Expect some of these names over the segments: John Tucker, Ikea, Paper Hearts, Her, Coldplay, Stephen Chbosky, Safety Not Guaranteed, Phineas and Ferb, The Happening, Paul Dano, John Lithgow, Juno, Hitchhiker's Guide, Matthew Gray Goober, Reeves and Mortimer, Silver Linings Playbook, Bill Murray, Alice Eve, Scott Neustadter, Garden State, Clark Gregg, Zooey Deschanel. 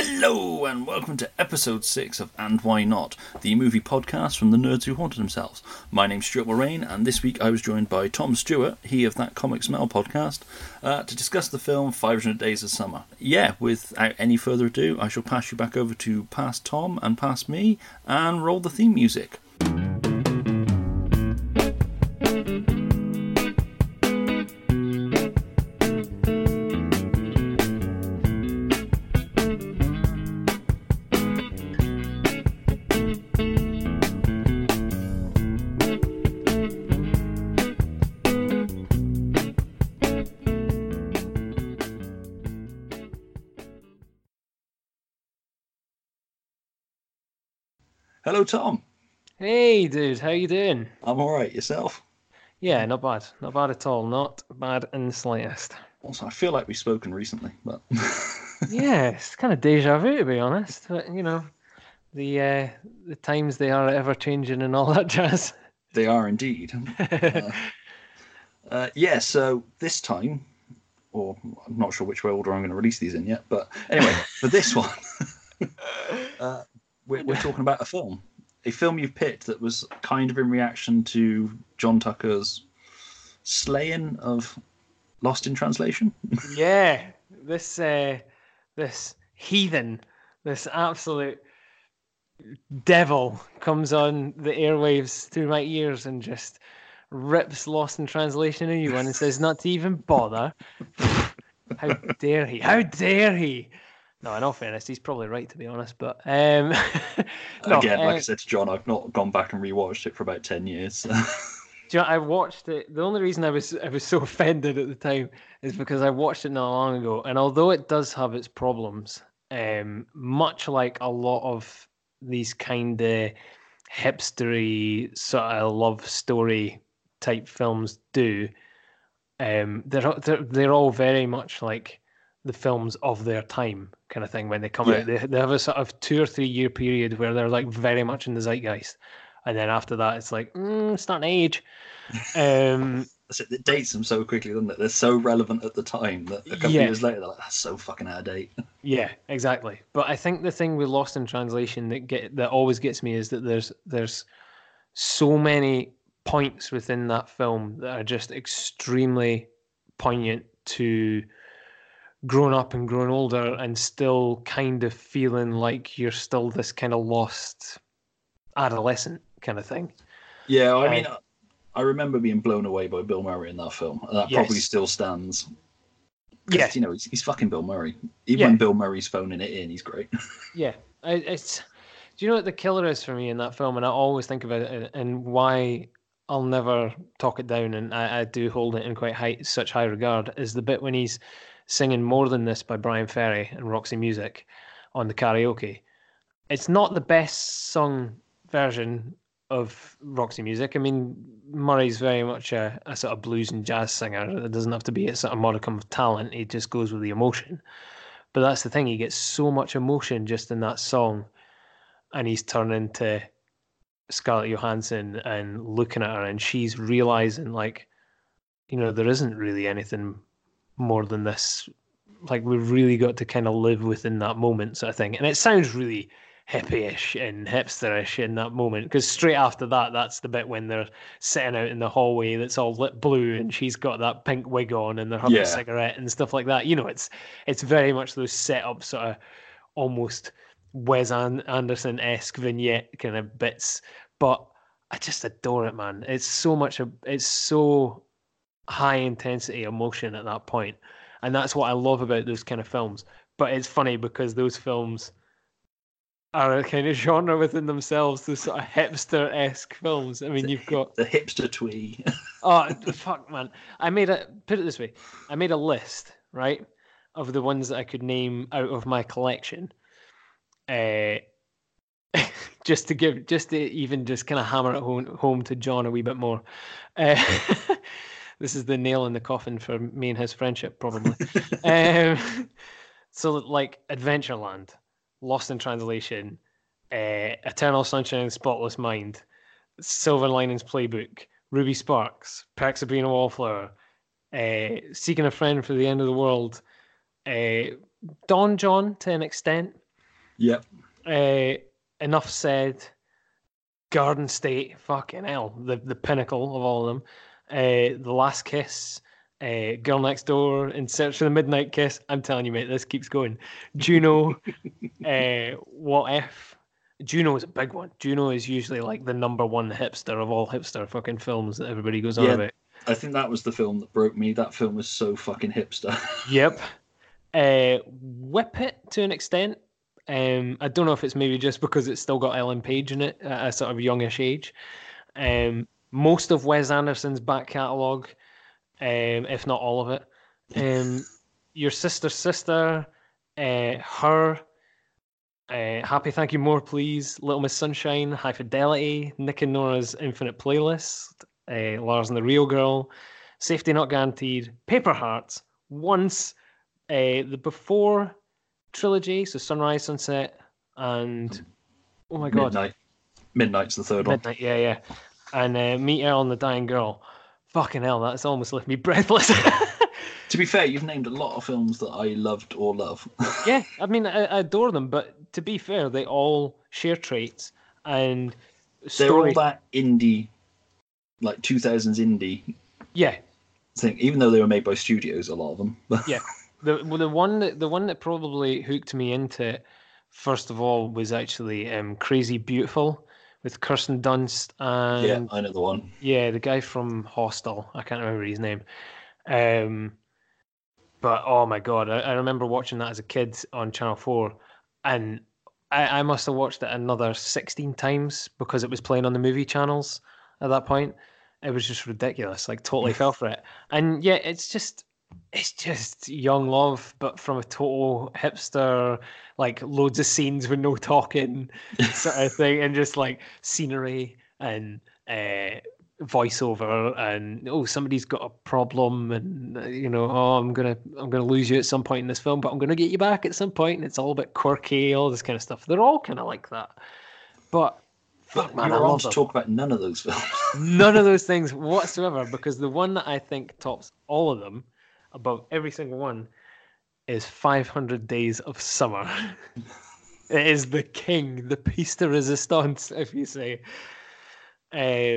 Hello and welcome to episode 6 of And Why Not, the movie podcast from the nerds who haunted themselves. My name's Stuart Mulrain, and this week I was joined by Tom Stewart, he of That Comic Smell podcast, to discuss the film 500 Days of Summer. Yeah, without any further ado, I shall pass you back over to past Tom and past me, and roll the theme music. Hello, Tom. Hey, dude. How you doing? I'm all right. Yourself? Yeah, not bad. Not bad at all. Not bad in the slightest. Also, I feel like we've spoken recently, but... yeah, it's kind of deja vu, to be honest. But, you know, the times they are ever-changing and all that jazz. They are indeed. Yeah, so this time, or I'm not sure which order I'm going to release these in yet, but anyway, for this one... We're talking about a film you've picked that was kind of in reaction to John Tucker's slaying of Lost in Translation. Yeah, this heathen, this absolute devil comes on the airwaves through my ears and just rips Lost in Translation a new one and says not to even bother. How dare he? How dare he? No, in all fairness, he's probably right, to be honest. But no, again, like I said to John, I've not gone back and rewatched it for about 10 years. So. John, I watched it. The only reason I was so offended at the time is because I watched it not long ago, and although it does have its problems, much like a lot of these kind of hipstery sort of love story type films do, they're all very much like the films of their time kind of thing. When they come out, they have a sort of 2 or 3 year period where they're like very much in the zeitgeist, and then after that it's like it's not an age. So it dates them so quickly, doesn't it? They're so relevant at the time that a couple years later they're like, that's so fucking out of date. Yeah, exactly. But I think the thing with Lost in Translation that always gets me is that there's so many points within that film that are just extremely poignant to grown up and grown older and still kind of feeling like you're still this kind of lost adolescent kind of thing. Yeah, I mean, I remember being blown away by Bill Murray in that film. That probably still stands. Yeah. You know, he's fucking Bill Murray. Even when Bill Murray's phoning it in, he's great. Yeah. Do you know what the killer is for me in that film? And I always think about it and why I'll never talk it down, and I do hold it in quite such high regard, is the bit when he's singing More Than This by Brian Ferry and Roxy Music on the karaoke. It's not the best sung version of Roxy Music. I mean, Murray's very much a sort of blues and jazz singer. It doesn't have to be a sort of modicum of talent. He just goes with the emotion. But that's the thing. He gets so much emotion just in that song, and he's turned into Scarlett Johansson and looking at her, and she's realising, like, you know, there isn't really anything more than this. Like, we've really got to kind of live within that moment sort of thing. And it sounds really hippie-ish and hipsterish in that moment, because straight after that, that's the bit when they're sitting out in the hallway that's all lit blue and she's got that pink wig on and they're having a cigarette and stuff like that. You know, it's very much those set up sort of almost Wes Anderson-esque vignette kind of bits. But I just adore it, man. It's so high intensity emotion at that point, and that's what I love about those kind of films. But it's funny because those films are a kind of genre within themselves, those sort of hipster-esque films. I mean, you've got the hipster twee. Oh, fuck, man. I made a list, right, of the ones that I could name out of my collection, just to kind of hammer it home to John a wee bit more. This is the nail in the coffin for me and his friendship, probably. So, like, Adventureland, Lost in Translation, Eternal Sunshine of the Spotless Mind, Silver Linings Playbook, Ruby Sparks, Perks of Being a Wallflower, Seeking a Friend for the End of the World, Don John to an extent, Yep. Enough Said, Garden State, fucking hell, the pinnacle of all of them. The Last Kiss, Girl Next Door, In Search of the Midnight Kiss. I'm telling you, mate, this keeps going. Juno, What If. Juno is a big one. Juno is usually like the number one hipster of all hipster fucking films that everybody goes on about. I think that was the film that broke me. That film was so fucking hipster. Yep. Whip It to an extent. I don't know if it's maybe just because it's still got Ellen Page in it at a sort of youngish age. Most of Wes Anderson's back catalogue, if not all of it. Your Sister's Sister, Her, Happy Thank You More Please, Little Miss Sunshine, High Fidelity, Nick and Nora's Infinite Playlist, Lars and the Real Girl, Safety Not Guaranteed, Paper Hearts, Once, the Before Trilogy, so Sunrise, Sunset, and oh my god, Midnight. Midnight's the third one. Midnight, yeah. And Meet Earl and the Dying Girl. Fucking hell, that's almost left me breathless. To be fair, you've named a lot of films that I loved or love. Yeah, I mean, I adore them, but to be fair, they all share traits and story. They're all that indie, like 2000s indie. Yeah. Thing, even though they were made by studios, a lot of them. Yeah. The one that probably hooked me into it, first of all, was actually Crazy Beautiful with Kirsten Dunst and I know the one. Yeah, the guy from Hostel. I can't remember his name. But oh my god, I remember watching that as a kid on Channel 4, and I must have watched it another 16 times because it was playing on the movie channels at that point. It was just ridiculous. Like, totally fell for it. And yeah, it's just young love, but from a total hipster, like loads of scenes with no talking sort of thing, and just like scenery and voiceover, and oh, somebody's got a problem, and you know, oh, I'm gonna lose you at some point in this film, but I'm gonna get you back at some point, and it's all a bit quirky, all this kind of stuff. They're all kind of like that, but. Fuck, man, I want to talk about none of those films. None of those things whatsoever, because the one that I think tops all of them, above every single one, is 500 Days of Summer. It is the king, the piece de resistance, if you say. Yeah.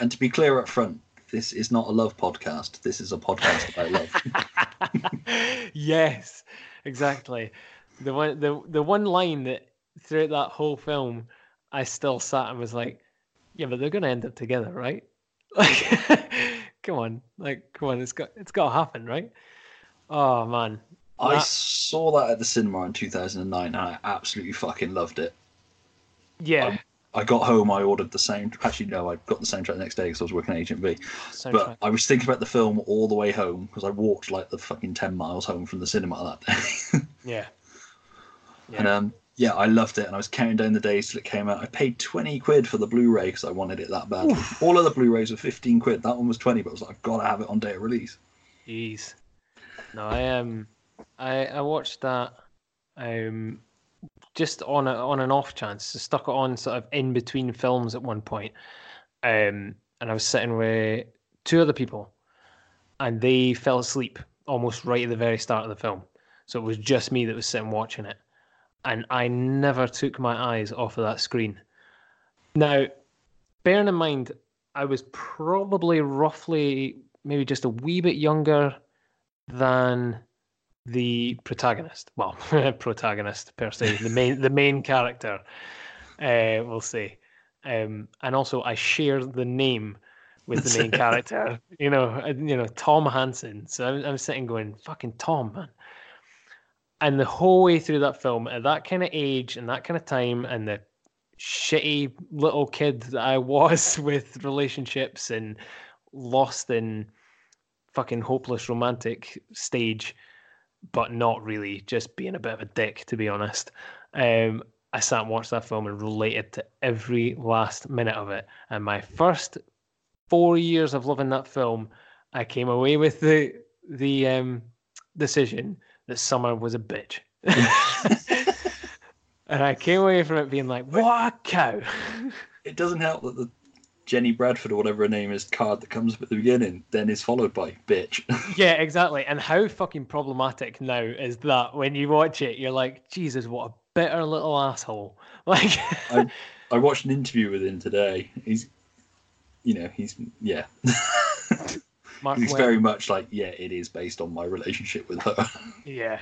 And to be clear up front, this is not a love podcast. This is a podcast about love. Yes, exactly. The one line that throughout that whole film, I still sat and was like, yeah, but they're going to end up together, right? Like, come on, it's got to happen, right? Oh man, I saw that at the cinema in 2009, and I absolutely fucking loved it. Yeah, I got home, I ordered the soundtrack. Actually, no, I got the soundtrack the next day because I was working at Agent B. Soundtrack. But I was thinking about the film all the way home because I walked like the fucking 10 miles home from the cinema that day. Yeah, and yeah, I loved it, and I was counting down the days till it came out. I paid 20 quid for the Blu-ray because I wanted it that bad. Oof. All other Blu-rays were 15 quid. That one was 20, but I was like, I've got to have it on day of release. Jeez. No, I watched that just on an off chance. So stuck it on sort of in between films at one point. And I was sitting with two other people, and they fell asleep almost right at the very start of the film. So it was just me that was sitting watching it. And I never took my eyes off of that screen. Now, bearing in mind, I was probably roughly maybe just a wee bit younger than the protagonist. Well, protagonist per se, the main character, we'll say. And also, I share the name with the main character. You know, Tom Hansen. So I'm sitting going, fucking Tom, man. And the whole way through that film, at that kind of age and that kind of time, and the shitty little kid that I was with relationships and lost in fucking hopeless romantic stage, but not really, just being a bit of a dick, to be honest. I sat and watched that film and related to every last minute of it. And my first 4 years of loving that film, I came away with the decision that Summer was a bitch. And I came away from it being like, what a cow. It doesn't help that the Jenny Bradford or whatever her name is card that comes up at the beginning then is followed by bitch. Yeah, exactly. And how fucking problematic now is that when you watch it, you're like, Jesus, what bitter little asshole. Like, I watched an interview with him today. He's he's very much like, it is based on my relationship with her. Yeah.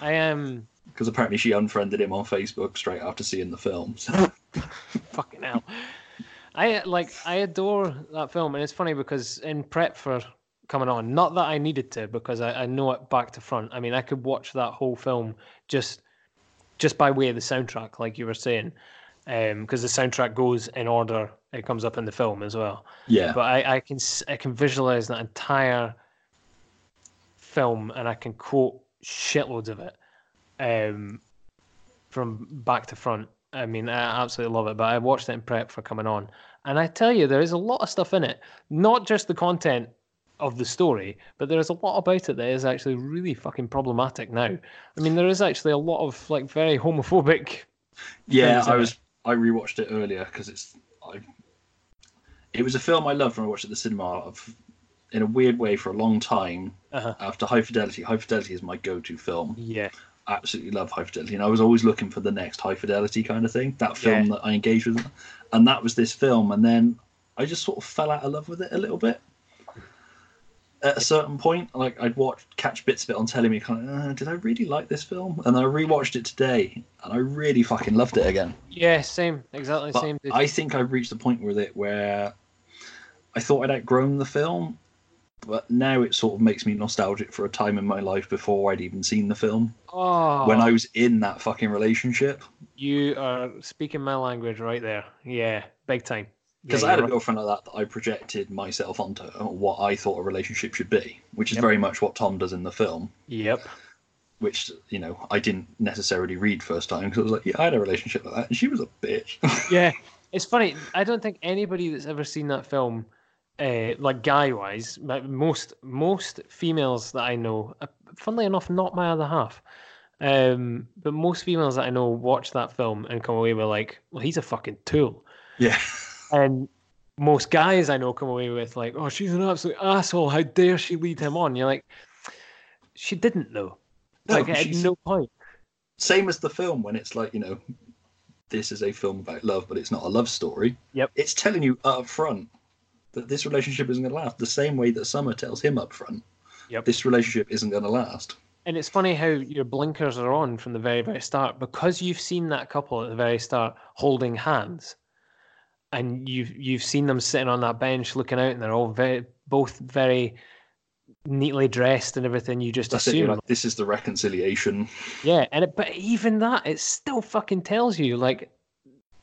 I am. Because apparently she unfriended him on Facebook straight after seeing the film. So. Fucking hell. I adore that film, and it's funny because in prep for coming on, not that I needed to, because I know it back to front. I mean, I could watch that whole film just by way of the soundtrack, like you were saying, because the soundtrack goes in order. It comes up in the film as well. Yeah. But I can visualize that entire film, and I can quote shitloads of it from back to front. I mean, I absolutely love it, but I watched it in prep for coming on. And I tell you, there is a lot of stuff in it, not just the content of the story, but there is a lot about it that is actually really fucking problematic now. I mean, there is actually a lot of like very homophobic. Yeah, I rewatched it earlier because it was a film I loved when I watched it at the cinema in a weird way for a long time after High Fidelity. High Fidelity is my go-to film. Yeah. Absolutely love High Fidelity, and I was always looking for the next High Fidelity kind of thing, that film that I engaged with, and that was this film, and then I just sort of fell out of love with it a little bit at a certain point. Like, I'd catch bits of it on telly, me kind of, did I really like this film? And I rewatched it today and I really fucking loved it again. Yeah, same, exactly. But same. I think I've reached the point with it where I thought I'd outgrown the film, but now it sort of makes me nostalgic for a time in my life before I'd even seen the film. Oh, when I was in that fucking relationship. You are speaking my language right there. Yeah, big time. Because I had a girlfriend like that I projected myself onto, what I thought a relationship should be, which is very much what Tom does in the film. Yep. Which, I didn't necessarily read first time, because I was like, I had a relationship like that, and she was a bitch. Yeah, it's funny. I don't think anybody that's ever seen that film... guy-wise, most females that I know, funnily enough, not my other half, but most females that I know watch that film and come away with like, well, he's a fucking tool. Yeah. And most guys I know come away with like, oh, she's an absolute asshole. How dare she lead him on? You're like, she didn't though. No, like, at no point. Same as the film when it's like, this is a film about love, but it's not a love story. Yep. It's telling you up front that this relationship isn't going to last, the same way that Summer tells him up front. Yep. This relationship isn't going to last. And it's funny how your blinkers are on from the very, very start, because you've seen that couple at the very start holding hands, and you've seen them sitting on that bench looking out, and they're all both very neatly dressed and everything. You just assume this is the reconciliation. Yeah, but even that, it still fucking tells you, like,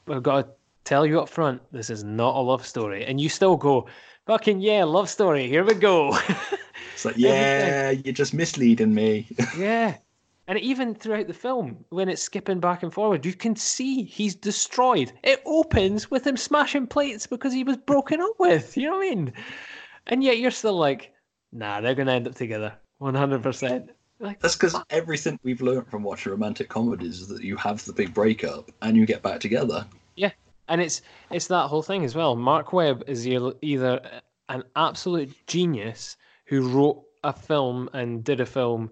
we've got to tell you up front, this is not a love story. And you still go, fucking yeah, love story, here we go. It's like, yeah, you're just misleading me. Yeah. And even throughout the film, when it's skipping back and forward, you can see he's destroyed. It opens with him smashing plates because he was broken up with. You know what I mean? And yet you're still like, nah, they're going to end up together. 100%. Like, that's because everything we've learned from watching romantic comedies is that you have the big breakup and you get back together. Yeah. And it's that whole thing as well. Mark Webb is either an absolute genius who wrote a film and did a film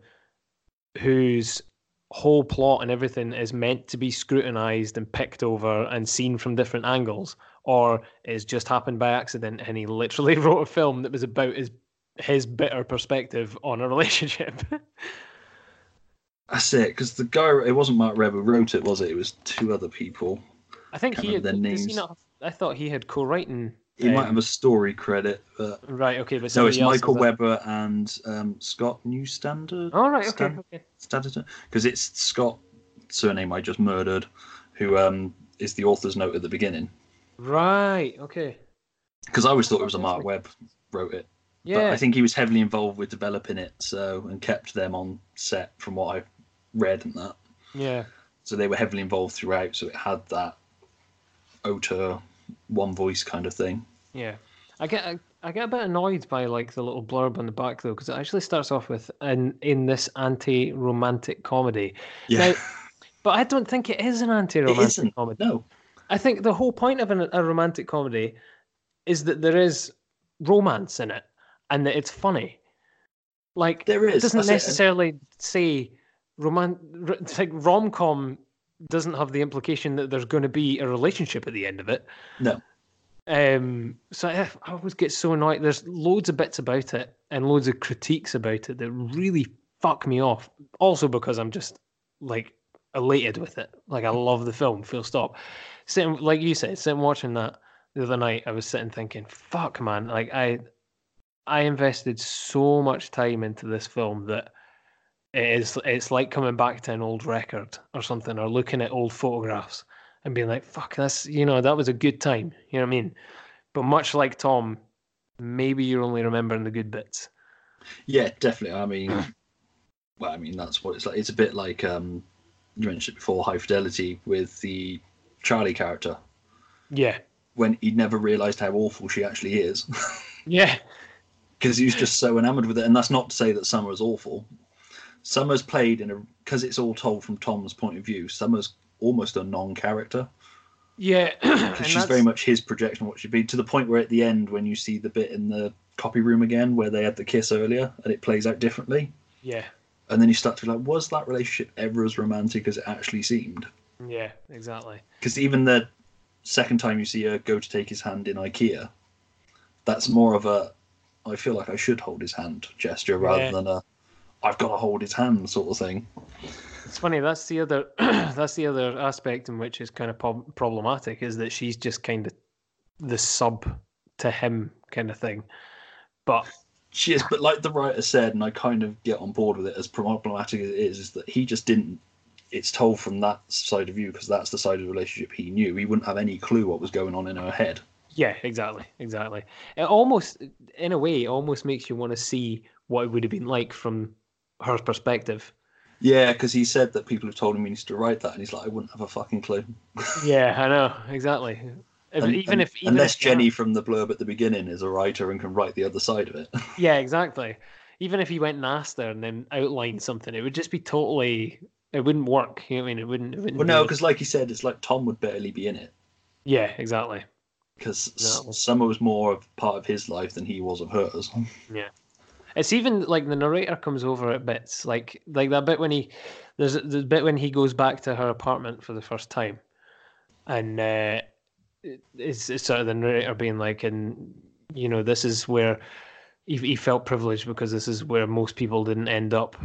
whose whole plot and everything is meant to be scrutinized and picked over and seen from different angles, or it's just happened by accident and he literally wrote a film that was about his bitter perspective on a relationship. That's it, because the guy, it wasn't Mark Webb who wrote it, was it? It was two other people. I think I thought he had co-writing. He might have a story credit, but right, okay, but no, it's Michael Weber and Scott Neustadter. Oh, right, okay, because it's Scott's surname I just murdered, who is the author's note at the beginning. Right, okay. Because I always thought it was a Mark Webb wrote it. Yeah, but I think he was heavily involved with developing it, and kept them on set from what I read and that. Yeah. So they were heavily involved throughout. So it had that auteur, one voice kind of thing. Yeah, I get a bit annoyed by like the little blurb on the back though, because it actually starts off with in this anti-romantic comedy. Yeah, now, but I don't think it is an anti-romantic comedy. No, I think the whole point of a romantic comedy is that there is romance in it and that it's funny. Like, there is. It doesn't necessarily say rom-com doesn't have the implication that there's going to be a relationship at the end of it. No. So I always get so annoyed. There's loads of bits about it and loads of critiques about it that really fuck me off. Also because I'm just like elated with it. Like I love the film, full stop. Sitting, like you said, sitting watching that the other night, I was sitting thinking, fuck man, like I invested so much time into this film that it's like coming back to an old record or something, or looking at old photographs and being like, fuck, that's, you know, that was a good time. You know what I mean? But much like Tom, maybe you're only remembering the good bits. Yeah, definitely. I mean, well, I mean, that's what it's like. It's a bit like, you mentioned it before, High Fidelity with the Charlie character. Yeah. When he never realised how awful she actually is. Yeah. Because he was just so enamoured with it. And that's not to say that Summer's awful. Summer's played in a... Because it's all told from Tom's point of view, Summer's almost a non-character. Yeah. Because she's very much his projection of what she'd be. To the point where at the end, when you see the bit in the copy room again, where they had the kiss earlier, and it plays out differently. Yeah. And then you start to be like, was that relationship ever as romantic as it actually seemed? Yeah, exactly. Because even the second time you see her go to take his hand in IKEA, that's more of a, I feel like I should hold his hand gesture rather than a, I've got to hold his hand sort of thing. It's funny. That's the other aspect in which is kind of problematic is that she's just kind of the sub to him kind of thing. But she is. But like the writer said, and I kind of get on board with it, as problematic as it is that he just didn't. It's told from that side of view because that's the side of the relationship he knew. He wouldn't have any clue what was going on in her head. Yeah, exactly. It almost, in a way, almost makes you want to see what it would have been like from her perspective. Yeah, because he said that people have told him he needs to write that, and he's like, I wouldn't have a fucking clue. Yeah, I know, exactly. Unless Jenny from the blurb at the beginning is a writer and can write the other side of it. Yeah, exactly. Even if he went and asked her and then outlined something, it would just be totally... It wouldn't work. You know what I mean? It wouldn't well, no, because like you said, it's like Tom would barely be in it. Yeah, exactly. Because Summer was more of part of his life than he was of hers. Yeah. It's even like the narrator comes over at bits, like that bit when he there's the bit when he goes back to her apartment for the first time, and it's sort of the narrator being like, and you know, this is where he felt privileged because this is where most people didn't end up.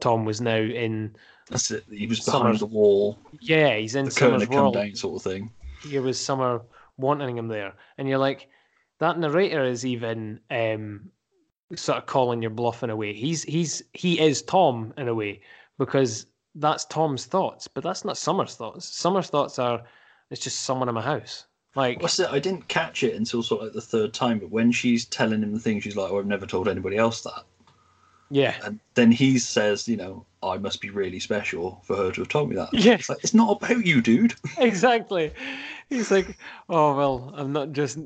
Tom was now in. That's it. He was behind Summer's, the wall. Yeah, he's in the Summer's world. Come down sort of thing. Here was Summer wanting him there, and you're like, that narrator is even. Sort of calling your bluff in a way. He is Tom in a way because that's Tom's thoughts, but that's not Summer's thoughts. Summer's thoughts are it's just someone in my house. Like what's it? I didn't catch it until sort of like the third time. But when she's telling him the thing, she's like, "Oh, I've never told anybody else that." Yeah. And then he says, "You know, I must be really special for her to have told me that." Yeah. It's like, it's not about you, dude. Exactly. He's like, "Oh well, I'm not just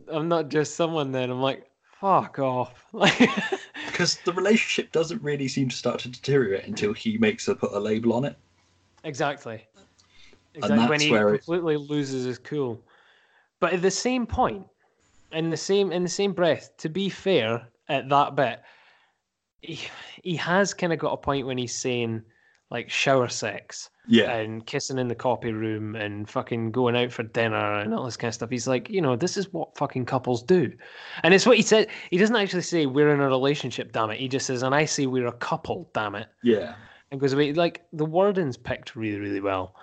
someone." Then I'm like. Fuck off. Because the relationship doesn't really seem to start to deteriorate until he makes her put a label on it. Exactly. And that's when he completely loses his cool. But at the same point, in the same breath, to be fair, at that bit, he has kind of got a point when he's saying, like, shower sex. Yeah. And kissing in the copy room and fucking going out for dinner and all this kind of stuff. He's like, you know, this is what fucking couples do. And it's what he said. He doesn't actually say we're in a relationship, damn it. He just says, and I say we're a couple, damn it. Yeah. And goes away. Like, the wording's picked really, really well.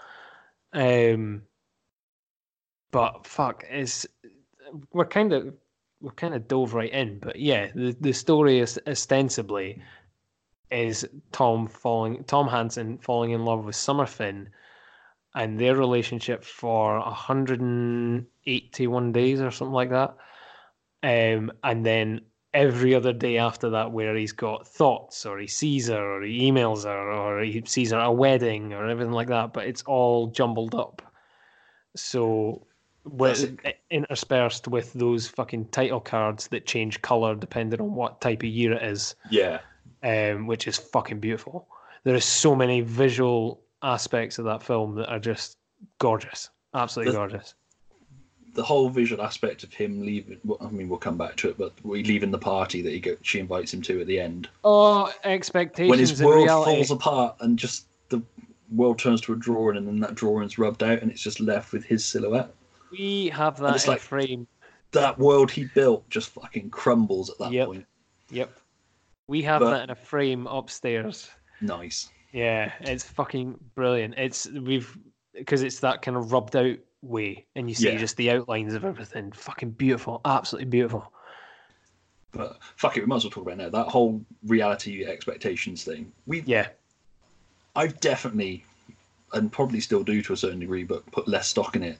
But fuck, we're kind of dove right in. But yeah, the story is ostensibly. Is Tom Hansen falling in love with Summer Finn and their relationship for 181 days or something like that. And then every other day after that where he's got thoughts or he sees her or he emails her or he sees her at a wedding or everything like that, but it's all jumbled up. So interspersed with those fucking title cards that change colour depending on what type of year it is. Yeah. Which is fucking beautiful. There are so many visual aspects of that film that are just gorgeous, absolutely gorgeous. The whole visual aspect of him leaving. Well, I mean, we'll come back to it, but we leaving the party that she invites him to at the end. Oh, expectations when his world falls apart and just world turns to a drawing, and then that drawing's rubbed out, and it's just left with his silhouette. We have that it's like, frame. That world he built just fucking crumbles at that point. Yep. We have that in a frame upstairs. Nice. Yeah, it's fucking brilliant. Because it's that kind of rubbed out way, and you see just the outlines of everything. Fucking beautiful, absolutely beautiful. But fuck it, we might as well talk about it now. That whole reality expectations thing. I've definitely, and probably still do to a certain degree, but put less stock in it.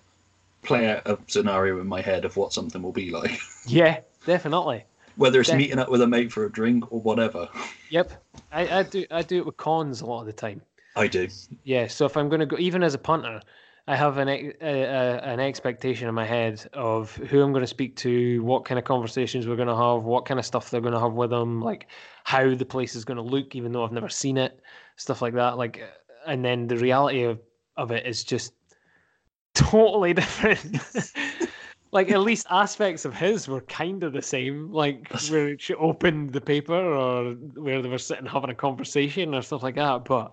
Play out a scenario in my head of what something will be like. Yeah, definitely. Whether it's meeting up with a mate for a drink or whatever. Yep, I do it with cons a lot of the time. I do. Yeah, so if I'm going to go, even as a punter, I have an expectation in my head of who I'm going to speak to, what kind of conversations we're going to have, what kind of stuff they're going to have with them, like how the place is going to look, even though I've never seen it, stuff like that. Like, and then the reality of it is just totally different. Like, at least aspects of his were kind of the same, like where she opened the paper or where they were sitting having a conversation or stuff like that. But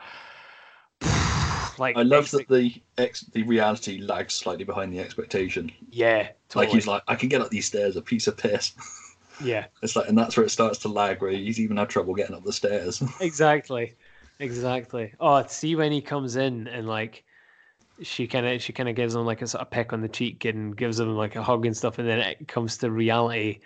like, I love that the reality lags slightly behind the expectation. Yeah, totally. Like, he's like, I can get up these stairs, a piece of piss. Yeah, it's like, and that's where it starts to lag, where he's even had trouble getting up the stairs. Exactly. Oh, see when he comes in and like. She kind of gives him like a sort of peck on the cheek and gives him like a hug and stuff, and then it comes to reality,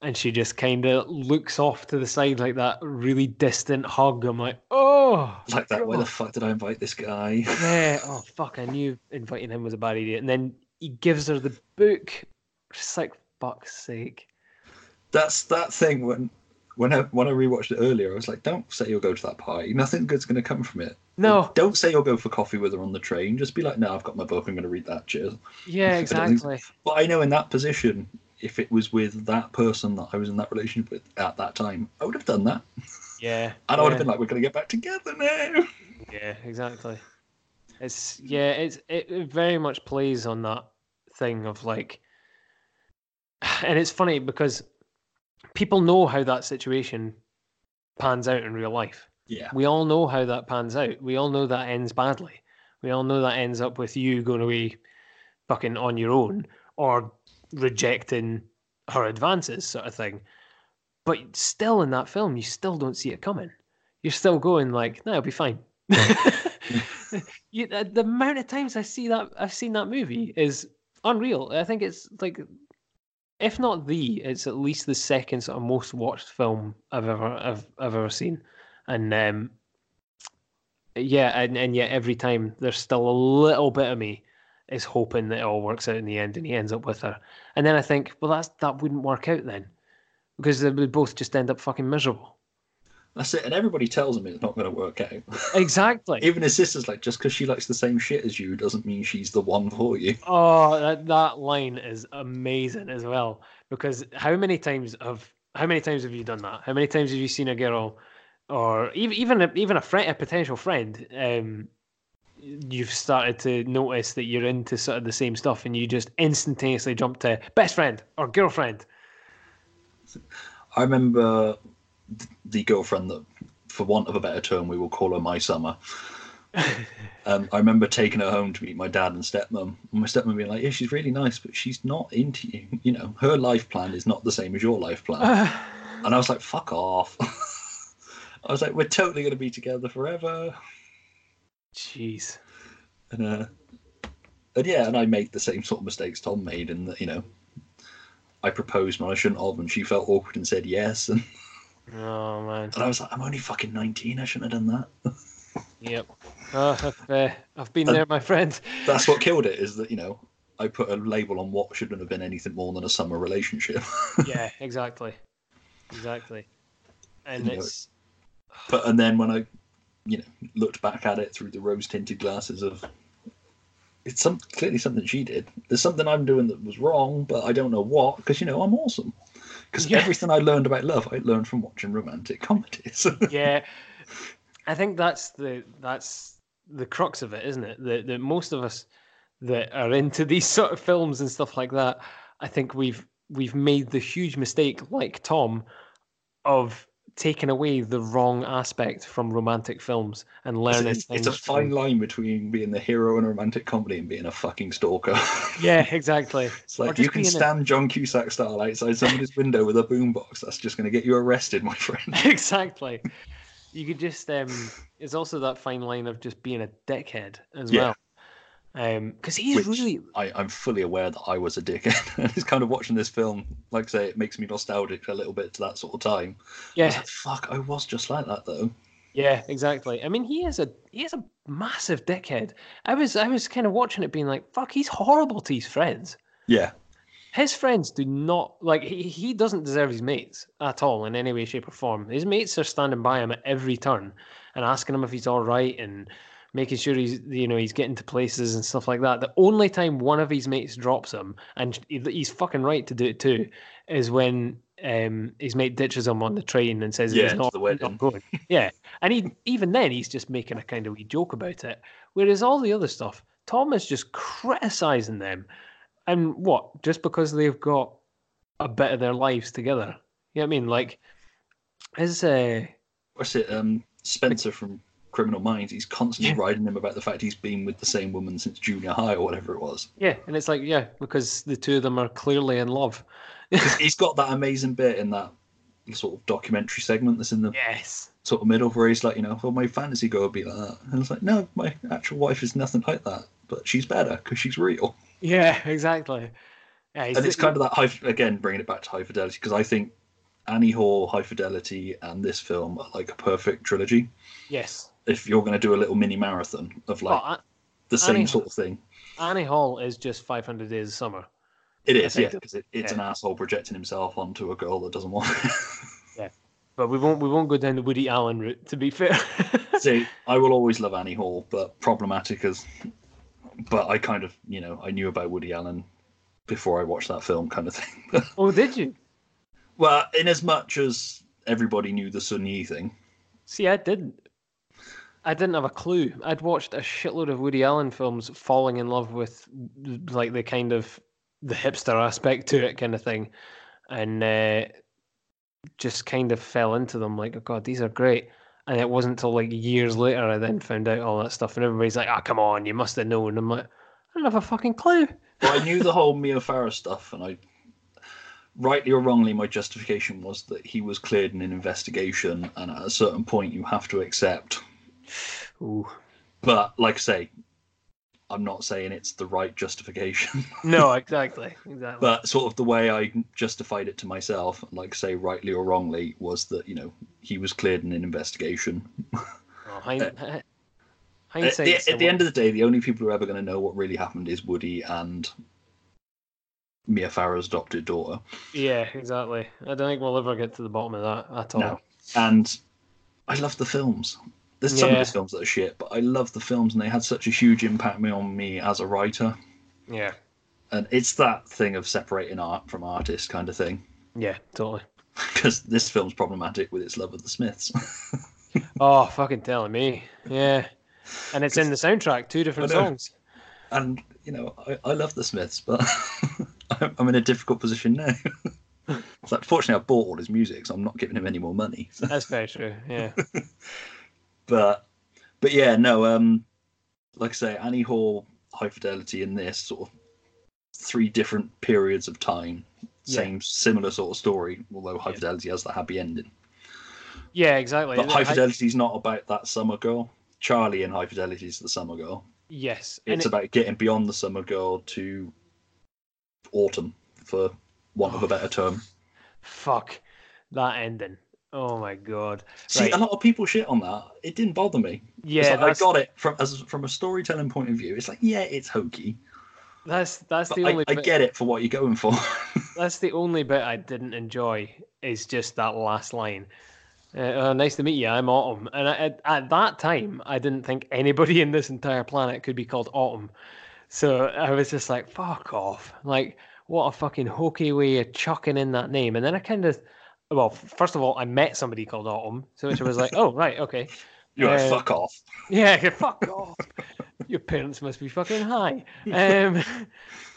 and she just kind of looks off to the side like that really distant hug. I'm like, oh, like that. God. Why the fuck did I invite this guy? Yeah. Oh fuck! I knew inviting him was a bad idea. And then he gives her the book. Just like, fuck's sake. That's that thing when I rewatched it earlier, I was like, don't say you'll go to that party. Nothing good's going to come from it. No. Like, don't say you'll go for coffee with her on the train. Just be like, no, I've got my book. I'm going to read that. Cheers. Yeah, exactly. But I know in that position, if it was with that person that I was in that relationship with at that time, I would have done that. Yeah. And I would have been like, we're going to get back together now. Yeah, exactly. It very much plays on that thing of like, and it's funny because people know how that situation pans out in real life. Yeah. We all know how that pans out. We all know that ends badly. We all know that ends up with you going away fucking on your own or rejecting her advances, sort of thing. But still, in that film, you still don't see it coming. You're still going like, no, it'll be fine. The amount of times I've seen that movie is unreal. I think it's like, if not it's at least the second sort of most watched film I've ever seen. And and yet every time there's still a little bit of me is hoping that it all works out in the end and he ends up with her. And then I think, well, that wouldn't work out then, because they would both just end up fucking miserable. That's it. And everybody tells him it's not going to work out. Exactly. Even his sister's like, just because she likes the same shit as you doesn't mean she's the one for you. Oh, that line is amazing as well, because how many times have you done that? How many times have you seen a girl? Or even a friend, a potential friend, you've started to notice that you're into sort of the same stuff, and you just instantaneously jump to best friend or girlfriend. I remember the girlfriend that, for want of a better term, we will call her my summer. I remember taking her home to meet my dad and stepmom. And my stepmom being like, yeah, she's really nice, but she's not into you. You know, her life plan is not the same as your life plan. And I was like, fuck off. I was like, we're totally going to be together forever. Jeez. And I made the same sort of mistakes Tom made, in that, you know, I proposed when I shouldn't have, and she felt awkward and said yes. And oh, man. And I was like, I'm only fucking 19. I shouldn't have done that. Yep. I've been there, my friend. That's what killed it, is that, you know, I put a label on what shouldn't have been anything more than a summer relationship. Yeah, exactly. And it's... But and then when I, you know, looked back at it through the rose-tinted glasses of, it's clearly something she did. There's something I'm doing that was wrong, but I don't know what, because, you know, I'm awesome. Because everything I learned about love, I learned from watching romantic comedies. Yeah, I think that's the crux of it, isn't it? That most of us that are into these sort of films and stuff like that, I think we've made the huge mistake, like Tom, of taking away the wrong aspect from romantic films and learning. It's a fine line between being the hero in a romantic comedy and being a fucking stalker. Yeah, exactly. It's like, you can stand John Cusack style outside somebody's window with a boombox. That's just going to get you arrested, my friend. Exactly. You could just, it's also that fine line of just being a dickhead as well. Because he's really... I'm fully aware that I was a dickhead. And it's kind of watching this film, like I say, it makes me nostalgic a little bit to that sort of time. Yeah. I was like, fuck, I was just like that though. Yeah, exactly. I mean, he is a massive dickhead. I was kind of watching it being like, fuck, he's horrible to his friends. Yeah. His friends do not, like, he doesn't deserve his mates at all in any way, shape or form. His mates are standing by him at every turn and asking him if he's all right and making sure he's getting to places and stuff like that. The only time one of his mates drops him, and he's fucking right to do it too, is when his mate ditches him on the train and says he's not going. Yeah, and even then he's just making a kind of wee joke about it. Whereas all the other stuff, Tom is just criticising them, and just because they've got a bit of their lives together. You know what I mean? Like, what's it? Spencer from Criminal Minds, he's constantly riding him about the fact he's been with the same woman since junior high or whatever it was. Yeah, and it's like, yeah, because the two of them are clearly in love. He's got that amazing bit in that sort of documentary segment that's in the sort of middle where he's like, well, my fantasy girl would be like that. And it's like, no, my actual wife is nothing like that, but she's better because she's real. Yeah, exactly. Yeah, and it's kind of that, again, bringing it back to High Fidelity, because I think Annie Hall, High Fidelity, and this film are like a perfect trilogy. Yes. If you're going to do a little mini marathon of the same sort of thing. Annie Hall is just 500 Days of Summer. It is, yeah, because it's an asshole projecting himself onto a girl that doesn't want it. Yeah, but we won't go down the Woody Allen route, to be fair. See, I will always love Annie Hall, but problematic as... But I kind of, I knew about Woody Allen before I watched that film kind of thing. Oh, did you? Well, in as much as everybody knew the Sun Yi thing. See, I didn't. I didn't have a clue. I'd watched a shitload of Woody Allen films falling in love with like the kind of the hipster aspect to it kind of thing, and just kind of fell into them like, oh God, these are great. And it wasn't until like years later I then found out all that stuff, and everybody's like, ah, oh, come on, you must have known. I'm like, I don't have a fucking clue. Well, I knew the whole Mia Farrow stuff, and I... Rightly or wrongly, my justification was that he was cleared in an investigation, and at a certain point you have to accept... Ooh. But like I say, I'm not saying it's the right justification. No, exactly. But sort of the way I justified it to myself, like I say, rightly or wrongly, was that he was cleared in an investigation. At the end of the day, the only people who are ever going to know what really happened is Woody and Mia Farrow's adopted daughter. Yeah, exactly. I don't think we'll ever get to the bottom of that at all. No. And I love the films. There's some of these films that are shit, but I love the films, and they had such a huge impact on me as a writer. Yeah. And it's that thing of separating art from artist kind of thing. Yeah, totally. Because this film's problematic with its love of the Smiths. Oh, fucking telling me. Yeah. And it's in the soundtrack, two different songs. And, I love the Smiths, but I'm in a difficult position now. So, fortunately, I bought all his music, so I'm not giving him any more money. So. That's very true, yeah. But yeah, no, like I say, Annie Hall, High Fidelity, in this sort of three different periods of time, similar sort of story, although High Fidelity has the happy ending. Yeah, exactly. But High Fidelity's not about that summer girl. Charlie in High Fidelity is the summer girl. Yes. It's about getting beyond the summer girl to autumn, for want of a better term. Fuck that ending. Oh my God! See, a lot of people shit on that. It didn't bother me. Yeah, I got it from a storytelling point of view. It's like, yeah, it's hokey. That's the only. I get it for what you're going for. That's the only bit I didn't enjoy, is just that last line. Nice to meet you. I'm Autumn, and at that time, I didn't think anybody in this entire planet could be called Autumn. So I was just like, fuck off! Like, what a fucking hokey way of chucking in that name. And then I kind of. Well, first of all, I met somebody called Autumn, so which I was like, oh, right, okay. You're like, fuck off. Yeah, fuck off. Your parents must be fucking high.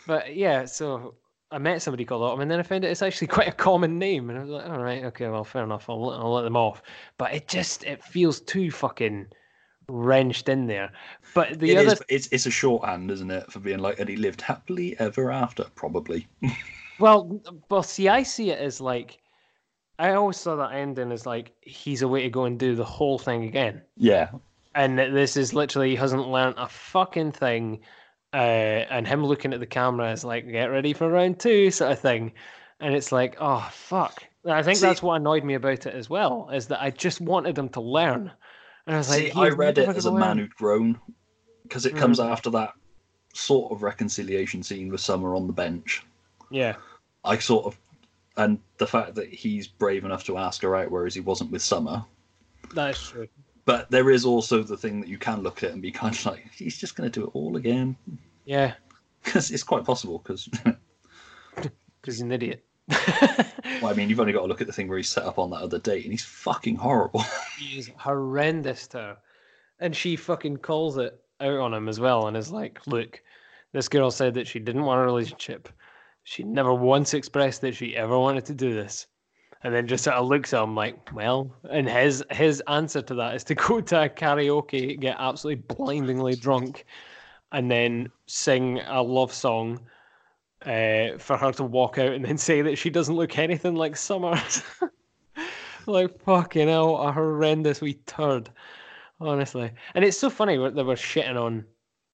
But yeah, so I met somebody called Autumn, and then I found out it's actually quite a common name, and I was like, all right, okay, well, fair enough, I'll let them off. But it just, it feels too fucking wrenched in there. But the other, it's a shorthand, isn't it, for being like, and he lived happily ever after, probably. well, see, I see it as like, I always saw that ending as like, he's a way to go and do the whole thing again. Yeah. And this is literally, he hasn't learnt a fucking thing. And him looking at the camera is like, get ready for round two, sort of thing. And it's like, oh, fuck. And I think that's what annoyed me about it as well, is that I just wanted him to learn. And I was like, I read it as a man who'd grown, because it comes after that sort of reconciliation scene with Summer on the bench. Yeah. I sort of, and the fact that he's brave enough to ask her out, whereas he wasn't with Summer. That's true. But there is also the thing that you can look at and be kind of like, he's just going to do it all again. Yeah. Because it's quite possible, because... because he's an idiot. Well, I mean, you've only got to look at the thing where he's set up on that other date, and he's fucking horrible. He is horrendous to her. And she fucking calls it out on him as well, and is like, look, this girl said that she didn't want a relationship. She never once expressed that she ever wanted to do this. And then just sort of looks at him like, well, and his answer to that is to go to a karaoke, get absolutely blindingly drunk, and then sing a love song for her to walk out and then say that she doesn't look anything like Summer. Like, fucking hell, a horrendous wee turd, honestly. And it's so funny that we're shitting on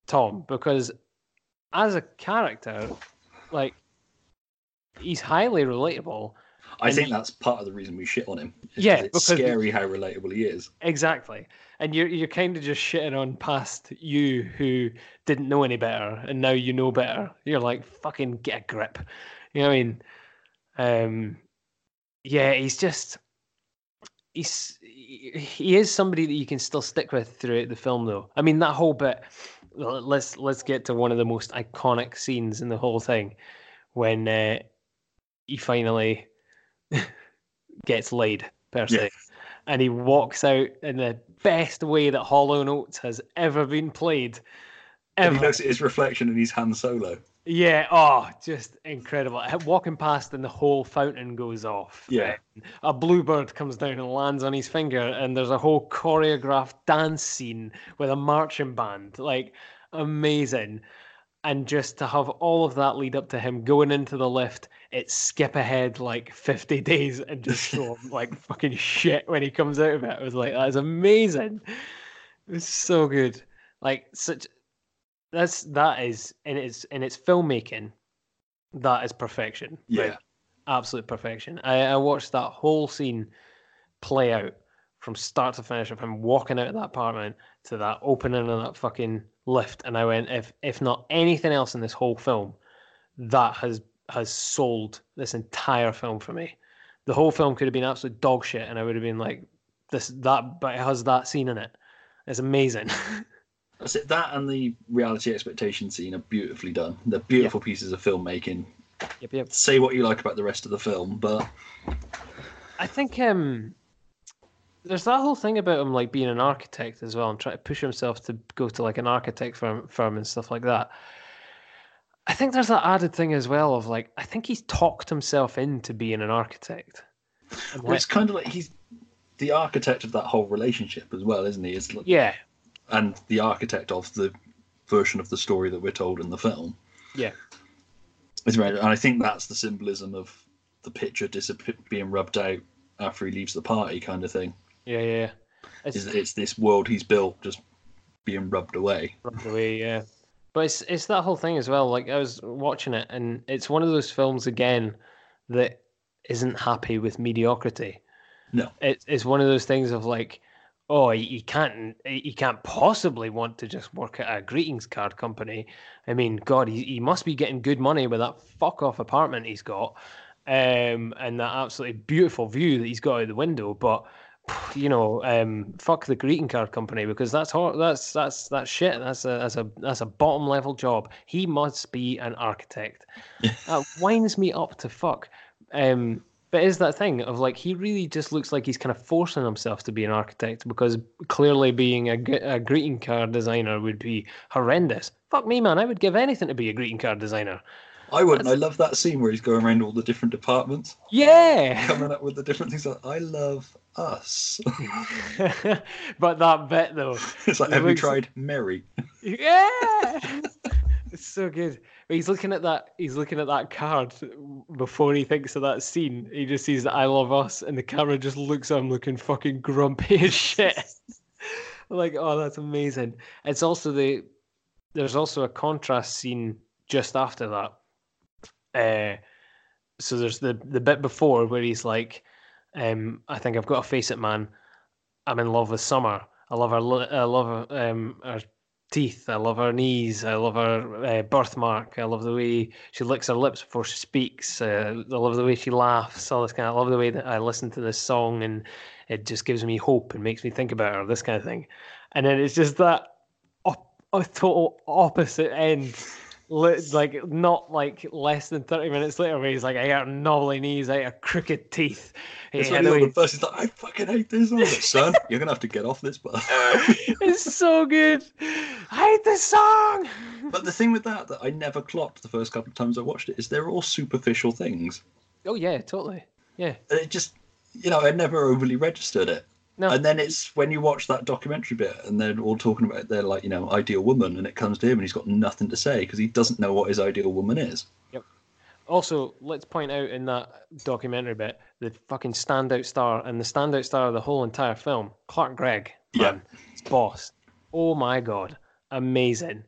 Tom, because as a character, like, he's highly relatable. I think that's part of the reason we shit on him. Yeah, because it's scary how relatable he is. Exactly. And you're kind of just shitting on past you who didn't know any better, and now you know better. You're like, fucking get a grip. You know what I mean? Yeah, he's just... He is somebody that you can still stick with throughout the film, though. I mean, that whole bit... Let's get to one of the most iconic scenes in the whole thing, when he finally... gets laid, per se. Yes. And he walks out in the best way that Hollow Notes has ever been played. Ever. And he looks at his reflection and he's Han Solo. Yeah, oh, just incredible. Walking past and the whole fountain goes off. Yeah. A bluebird comes down and lands on his finger, and there's a whole choreographed dance scene with a marching band. Like, amazing. And just to have all of that lead up to him going into the lift, it skip ahead like 50 days and just show him like fucking shit when he comes out of it. I was like, that is amazing. It was so good. Like, such that is in its filmmaking, that is perfection. Yeah. Right? Absolute perfection. I watched that whole scene play out from start to finish, of him walking out of that apartment to that opening of that fucking lift, and I went, if not anything else in this whole film, that has sold this entire film for me. The whole film could have been absolute dog shit, and I would have been like, but it has that scene in it. It's amazing. That's it. That and the reality expectation scene are beautifully done. They're beautiful pieces of filmmaking. Yep. Say what you like about the rest of the film, but I think there's that whole thing about him like being an architect as well, and trying to push himself to go to like an architect firm and stuff like that. I think there's that added thing as well of like, I think he's talked himself into being an architect. Well, it's kind of like he's the architect of that whole relationship as well, isn't he? It's like, yeah. And the architect of the version of the story that we're told in the film. Yeah. It's right. And I think that's the symbolism of the picture being rubbed out after he leaves the party kind of thing. Yeah. It's this world he's built just being rubbed away. Rubbed away, yeah. But it's that whole thing as well. Like, I was watching it, and it's one of those films again that isn't happy with mediocrity. No, it's one of those things of like, oh, he can't possibly want to just work at a greetings card company. I mean, God, he must be getting good money with that fuck off apartment he's got, and that absolutely beautiful view that he's got out the window. But you know, fuck the greeting card company, because that's shit. That's a bottom level job. He must be an architect. That winds me up to fuck. But it is that thing of like, he really just looks like he's kind of forcing himself to be an architect, because clearly being a greeting card designer would be horrendous. Fuck me, man. I would give anything to be a greeting card designer. I wouldn't. I love that scene where he's going around all the different departments. Yeah. Coming up with the different things. Like, I love us. But that bit, though. It's like, have you tried Mary? Yeah. It's so good. But he's looking at that. He's looking at that card before he thinks of that scene. He just sees that I love us, and the camera just looks at him looking fucking grumpy as shit. Like, oh, that's amazing. It's also the. There's also a contrast scene just after that. So there's the bit before where he's like, I think I've got to face it, man. I'm in love with summer. I love her. I love her. Her teeth, I love her knees, I love her birthmark, I love the way she licks her lips before she speaks, I love the way she laughs, all this kind of, I love the way that I listen to this song and it just gives me hope and makes me think about her, this kind of thing. And then it's just that total opposite end, like not like less than 30 minutes later where he's like, I got knobbly knees, I got crooked teeth. It's like on the bus, he's like, I fucking hate this. Like, son, you're going to have to get off this bus. It's so good. I hate this song. But the thing with that I never clocked the first couple of times I watched it is they're all superficial things. Oh, yeah, totally. Yeah. And it just, you know, I never overly registered it. No. And then it's when you watch that documentary bit and they're all talking about their, like, you know, ideal woman, and it comes to him and he's got nothing to say because he doesn't know what his ideal woman is. Yep. Also, let's point out in that documentary bit, the fucking standout star, and the standout star of the whole entire film, Clark Gregg. Yeah. It's boss. Oh my God. Amazing.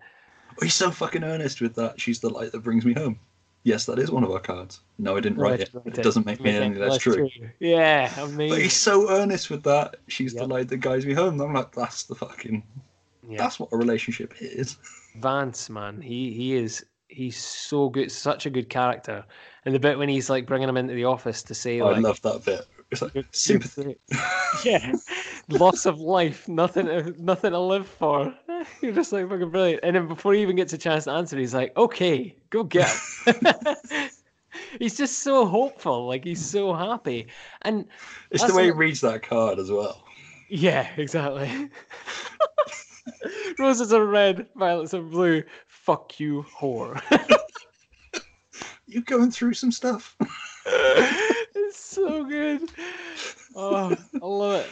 Oh, he's so fucking earnest with that. She's the light that brings me home. Yes, that is one of our cards. No, I didn't write it. It doesn't make me anything less true. Yeah, amazing. But he's so earnest with that. She's the light that guides me home. I'm like, that's the fucking... Yeah. That's what a relationship is. Vance, man. He's so good. Such a good character. And the bit when he's like bringing him into the office to say... I love that bit. It's like, sympathy. Yeah. Loss of life. Nothing to live for. You're just like fucking brilliant. And then before he even gets a chance to answer, he's like, okay, go get him. He's just so hopeful. Like, he's so happy. And it's the way he reads that card as well. Yeah, exactly. Roses are red, violets are blue. Fuck you, whore. You going through some stuff. It's so good. Oh, I love it.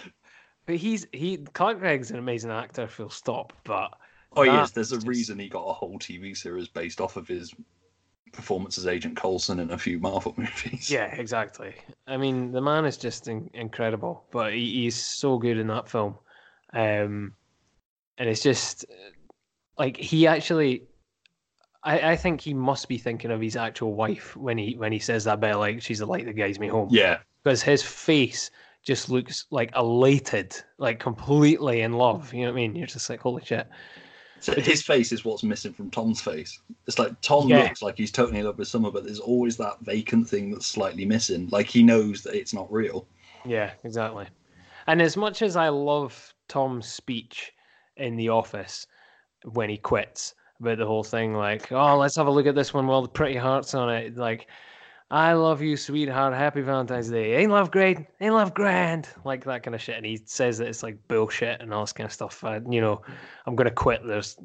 But Clark Gregg's an amazing actor, full stop, but... Oh, yes, there's a reason he got a whole TV series based off of his performance as Agent Coulson in a few Marvel movies. Yeah, exactly. I mean, the man is just incredible, but he's so good in that film. And it's just... Like, he actually... I think he must be thinking of his actual wife when he says that bit, like, she's the light that guides me home. Yeah. Because his face... just looks like elated, like completely in love. You know what I mean? You're just like, holy shit. So his face is what's missing from Tom's face. It's like Tom looks like he's totally in love with summer, but there's always that vacant thing that's slightly missing. Like he knows that it's not real. Yeah, exactly. And as much as I love Tom's speech in the office when he quits about the whole thing, like, oh, let's have a look at this one while the pretty heart's on it. Like, I love you, sweetheart. Happy Valentine's Day. Ain't love great? Ain't love grand? Like that kind of shit. And he says that it's like bullshit and all this kind of stuff. You know, I'm going to quit. There's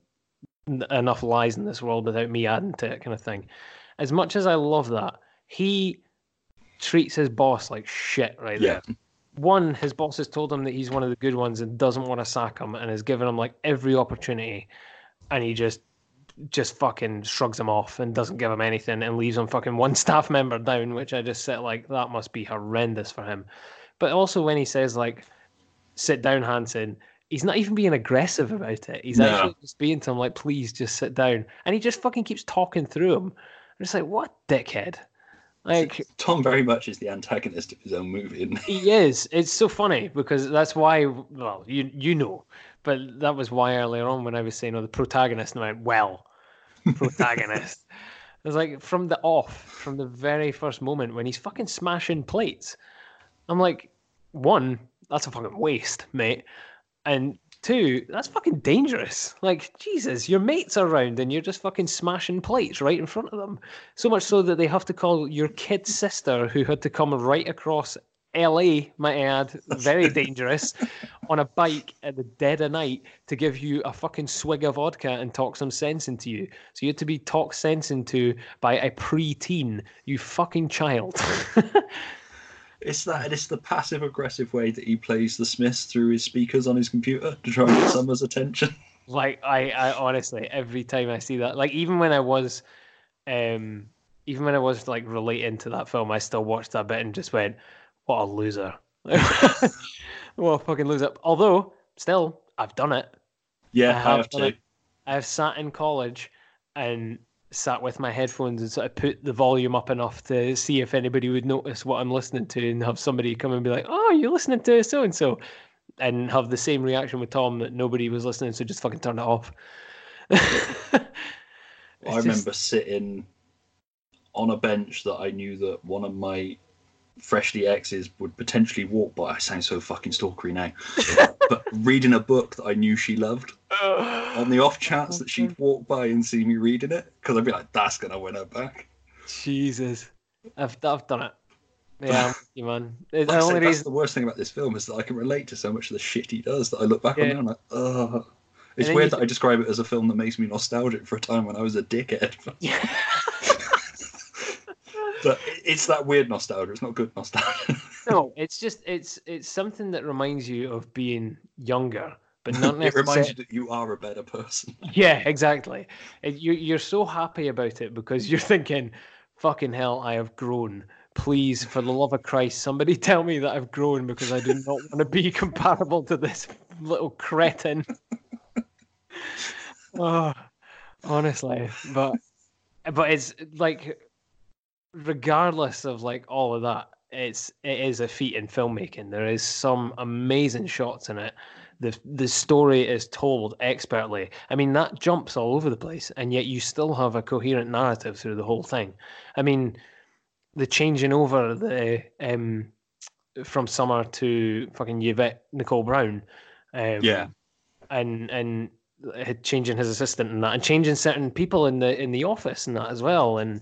enough lies in this world without me adding to it kind of thing. As much as I love that, he treats his boss like shit there. One, his boss has told him that he's one of the good ones and doesn't want to sack him and has given him like every opportunity. And he just fucking shrugs him off and doesn't give him anything and leaves him fucking one staff member down, which I just sit like, that must be horrendous for him. But also when he says like, sit down, Hanson, he's not even being aggressive about it. He's actually just being to him like, please just sit down. And he just fucking keeps talking through him. I'm just like, what dickhead? Like, Tom very much is the antagonist of his own movie, isn't he? He is. It's so funny because that's why, well, you know, but that was why earlier on when I was saying, oh, the protagonist, and I went, well, protagonist. It was like from the very first moment when he's fucking smashing plates. I'm like, one, that's a fucking waste, mate. And two, that's fucking dangerous. Like, Jesus, your mates are around and you're just fucking smashing plates right in front of them. So much so that they have to call your kid sister who had to come right across LA, my ad, very dangerous, on a bike at the dead of night to give you a fucking swig of vodka and talk some sense into you. So you had to be talked sense into by a preteen, you fucking child. It's that, and it's the passive aggressive way that he plays the Smiths through his speakers on his computer to try and get Summer's attention. Like, I honestly, every time I see that, like, even when I was like relating to that film, I still watched that bit and just went, what a loser. What a fucking loser. Although, still, I've done it. Yeah, I have too. I have sat in college and sat with my headphones and sort of put the volume up enough to see if anybody would notice what I'm listening to and have somebody come and be like, oh, you're listening to so-and-so, and have the same reaction with Tom that nobody was listening, so just fucking turn it off. I remember sitting on a bench that I knew that one of my freshly exes would potentially walk by. I sound so fucking stalkery now. But reading a book that I knew she loved, on the off chance that she'd walk by and see me reading it, because I'd be like, that's gonna win her back. Jesus, I've done it. Yeah, you man. Like the only reason, the worst thing about this film is that I can relate to so much of the shit he does that I look back on now and I'm like, ugh. It's weird that I describe it as a film that makes me nostalgic for a time when I was a dickhead. Yeah. But it's that weird nostalgia. It's not good nostalgia. No, it's just it's something that reminds you of being younger, but not necessarily. It reminds you that you are a better person. Yeah, exactly. You're so happy about it because you're thinking, "Fucking hell, I have grown." Please, for the love of Christ, somebody tell me that I've grown because I do not want to be comparable to this little cretin. Oh, honestly, but it's like, regardless of like all of that, it is a feat in filmmaking. There is some amazing shots in it. The story is told expertly. I mean, that jumps all over the place, and yet you still have a coherent narrative through the whole thing. I mean, the changing over from Summer to fucking Yvette Nicole Brown, and changing his assistant and that, and changing certain people in the office and that as well, and.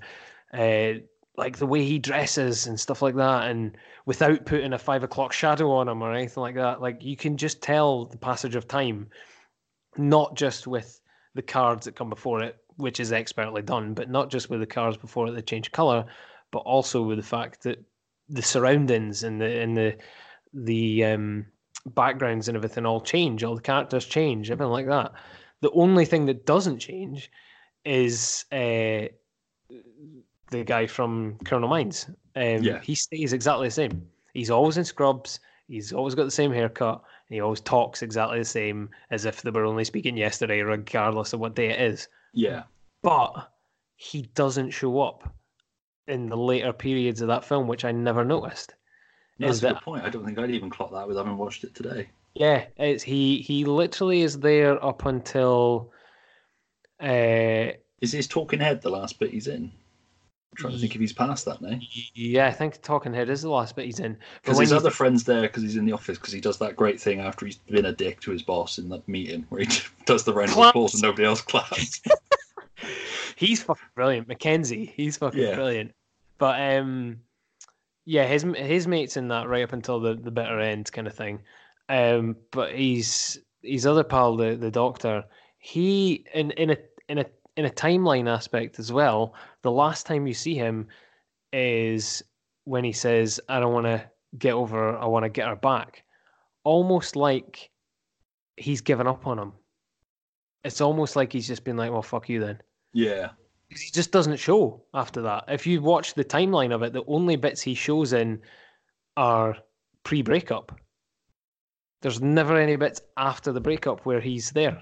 Like the way he dresses and stuff like that, and without putting a 5 o'clock shadow on him or anything like that, like you can just tell the passage of time, not just with the cards that come before it, which is expertly done, but not just with the cards before it that change color, but also with the fact that the surroundings and the backgrounds and everything all change, all the characters change, everything like that. The only thing that doesn't change is the guy from Criminal Minds. He stays exactly the same. He's always in scrubs, he's always got the same haircut, and he always talks exactly the same as if they were only speaking yesterday, regardless of what day it is. Yeah. But he doesn't show up in the later periods of that film, which I never noticed. No, that's a good point. I don't think I'd even clock that with having watched it today. Yeah, it's he literally is there up until... is his talking head the last bit he's in? I'm trying to think if he's past that now. Yeah, I think talking head is the last bit he's in. Because his other friend's there because he's in the office, because he does that great thing after he's been a dick to his boss in that meeting where he does the round of applause and nobody else claps. He's fucking brilliant. Mackenzie, he's fucking brilliant. But his mate's in that right up until the bitter end kind of thing. But his other pal, the doctor, he in a timeline aspect as well, the last time you see him is when he says, I don't want to get over her, I want to get her back. Almost like he's given up on him. It's almost like he's just been like, well, fuck you then. Yeah. He just doesn't show after that. If you watch the timeline of it, the only bits he shows in are pre-breakup. There's never any bits after the breakup where he's there.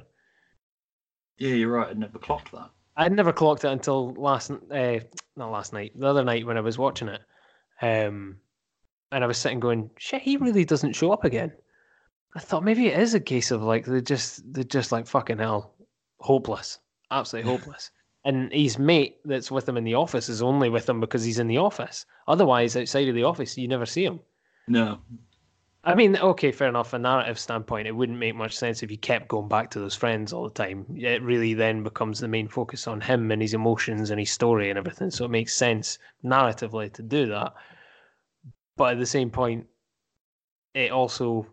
Yeah, you're right. I'd never clocked that. I'd never clocked it until the other night when I was watching it. And I was sitting going, shit, he really doesn't show up again. I thought maybe it is a case of like, they're just like, fucking hell, hopeless, absolutely hopeless. And his mate that's with him in the office is only with him because he's in the office. Otherwise, outside of the office, you never see him. No. I mean, okay, fair enough. From a narrative standpoint, it wouldn't make much sense if you kept going back to those friends all the time. It really then becomes the main focus on him and his emotions and his story and everything. So it makes sense narratively to do that. But at the same point, it also,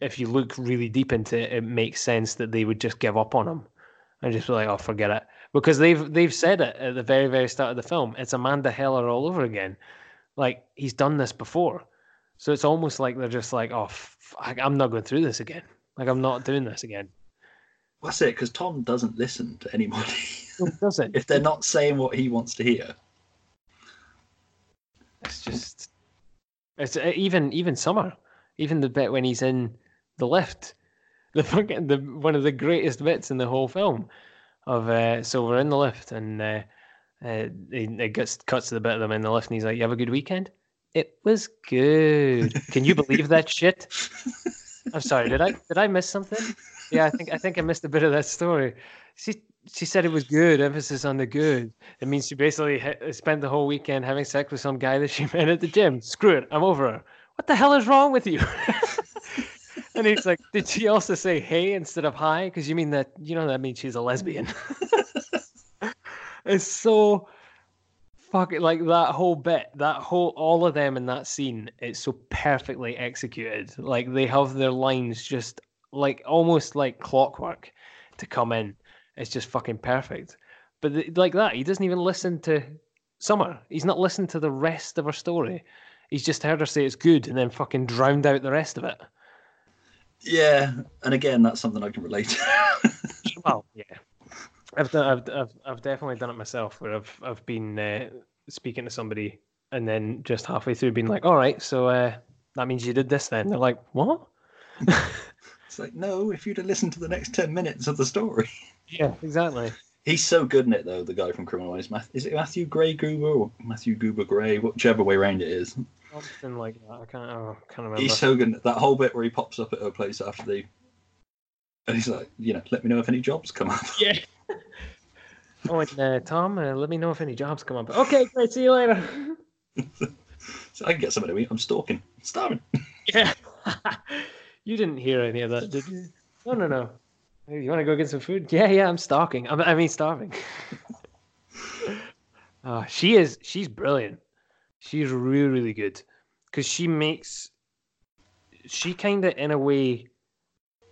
if you look really deep into it, it makes sense that they would just give up on him and just be like, oh, forget it. Because they've said it at the very, very start of the film. It's Amanda Heller all over again. Like, he's done this before. So it's almost like they're just like, oh, I'm not going through this again. Like, I'm not doing this again. That's it, because Tom doesn't listen to anybody. Doesn't. If they're not saying what he wants to hear. It's just... It's even Summer. Even the bit when he's in the lift. The one of the greatest bits in the whole film. So we're in the lift, and it cuts to the bit of them in the lift, and he's like, you have a good weekend? It was good. Can you believe that shit? I'm sorry, did I miss something? Yeah, I think I missed a bit of that story. She said it was good, emphasis on the good. It means she basically spent the whole weekend having sex with some guy that she met at the gym. Screw it, I'm over her. What the hell is wrong with you? And he's like, did she also say hey instead of hi? Because you mean that, you know, that means she's a lesbian. It's so fucking, like, that whole bit, all of them in that scene, it's so perfectly executed. Like, they have their lines just, like, almost like clockwork to come in. It's just fucking perfect. But like that, he doesn't even listen to Summer. He's not listened to the rest of her story. He's just heard her say it's good and then fucking drowned out the rest of it. Yeah, and again, that's something I can relate to. Well, yeah, I've definitely done it myself, where I've been speaking to somebody and then just halfway through being like, all right, so that means you did this then. They're like, what? It's like, no, if you'd have listened to the next 10 minutes of the story. Yeah, exactly. He's so good in it, though, the guy from Criminal Minds. Is it Matthew Gray Goober or Matthew Goober Gray? Whichever way around it is. Something like that. I can't remember. He's so good. That whole bit where he pops up at her place after the... And he's like, you know, let me know if any jobs come up. Yeah. Oh, and Tom, let me know if any jobs come up. Okay, great. See you later. So I can get something to eat. I'm stalking. I'm starving. Yeah. You didn't hear any of that, did you? No. You want to go get some food? Yeah, I'm stalking. I mean, starving. She's brilliant. She's really, really good. Because she kind of, in a way,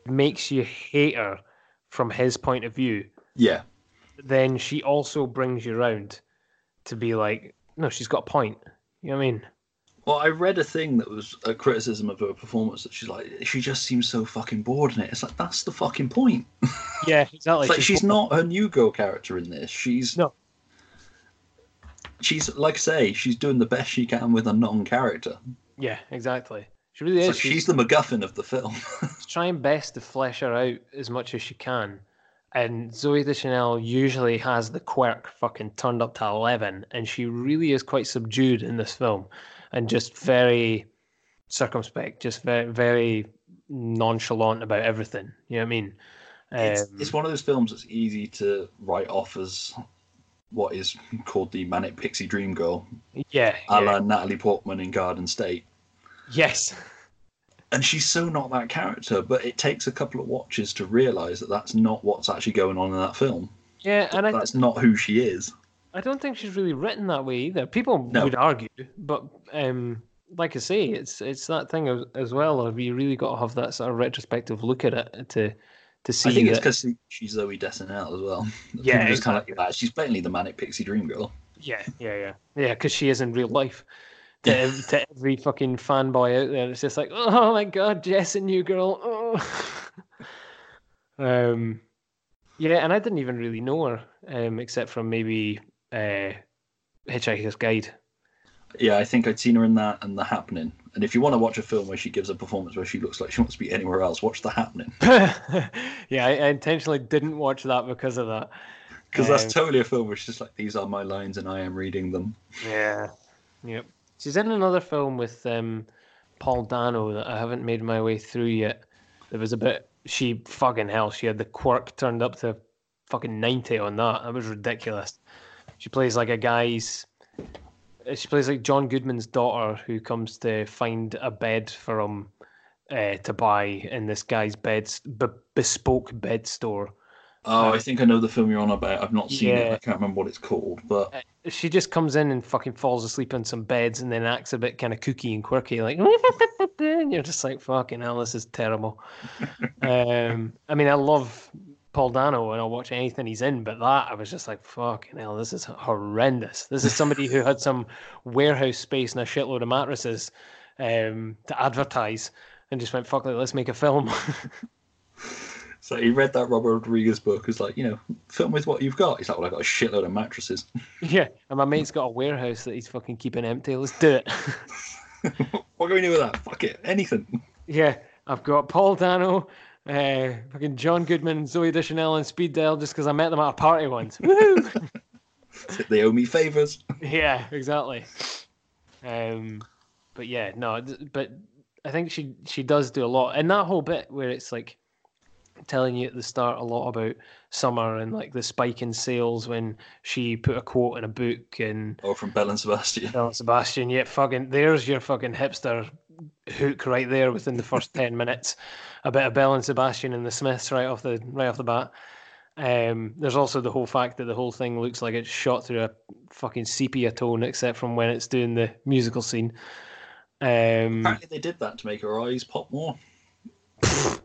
makes you hate her from his point of view. Yeah. Then she also brings you around to be like, no, she's got a point. You know what I mean? Well, I read a thing that was a criticism of her performance that she's like, she just seems so fucking bored in it. It's like, that's the fucking point. Yeah, exactly. It's like she's not her new girl character in this. She's like I say, she's doing the best she can with a non-character. Yeah, exactly. She really is. Like she's the MacGuffin of the film. She's trying best to flesh her out as much as she can. And Zooey Deschanel usually has the quirk fucking turned up to 11, and she really is quite subdued in this film. And just very circumspect, just very, very nonchalant about everything. You know what I mean? It's one of those films that's easy to write off as what is called the Manic Pixie Dream Girl. Yeah. A la Natalie Portman in Garden State. Yes. And she's so not that character, but it takes a couple of watches to realise that that's not what's actually going on in that film. Yeah, and that's not who she is. I don't think she's really written that way either. People would argue, but like I say, it's that thing as well. Of you really got to have that sort of retrospective look at it to see. I think it's because she's Zooey Deschanel as well. Yeah, exactly. She's blatantly the Manic Pixie Dream Girl. Yeah. Because she is in real life. To every fucking fanboy out there, it's just like, oh my god, Jess and you girl. Oh. Yeah, and I didn't even really know her except from maybe. Hitchhiker's Guide. Yeah, I think I'd seen her in that and The Happening. And if you want to watch a film where she gives a performance where she looks like she wants to be anywhere else, watch The Happening. Yeah, I intentionally didn't watch that because of that. Because that's totally a film where she's just like, these are my lines and I am reading them. Yeah. Yep. She's in another film with Paul Dano that I haven't made my way through yet. There was a bit... She fucking hell, she had the quirk turned up to fucking 90 on that. That was ridiculous. She plays like John Goodman's daughter who comes to find a bed for him to buy in this guy's bespoke bed store. Oh, I think I know the film you're on about. I've not seen it. I can't remember what it's called. But she just comes in and fucking falls asleep on some beds and then acts a bit kind of kooky and quirky, like and you're just like, fucking hell, this is terrible. I mean, I love Paul Dano and I'll watch anything he's in, but that, I was just like, fucking hell, this is horrendous. This is somebody who had some warehouse space and a shitload of mattresses to advertise and just went, fuck it, let's make a film. So he read that Robert Rodriguez book. He's like, you know, film with what you've got. He's like, well, I've got a shitload of mattresses. Yeah, and my mate's got a warehouse that he's fucking keeping empty. Let's do it. What can we do with that? Fuck it, anything. Yeah, I've got Paul Dano, fucking John Goodman, Zooey Deschanel, and Speed Dial just because I met them at a party once. Woohoo! They owe me favours. Yeah, exactly. But yeah, no, but I think she does do a lot. And that whole bit where it's like, telling you at the start a lot about summer and like the spike in sales when she put a quote in a book and from Belle and Sebastian. Belle and Sebastian, yeah, fucking there's your fucking hipster hook right there within the first 10 minutes. A bit of Belle and Sebastian and the Smiths right off the bat. There's also the whole fact that the whole thing looks like it's shot through a fucking sepia tone, except from when it's doing the musical scene. Apparently they did that to make her eyes pop more.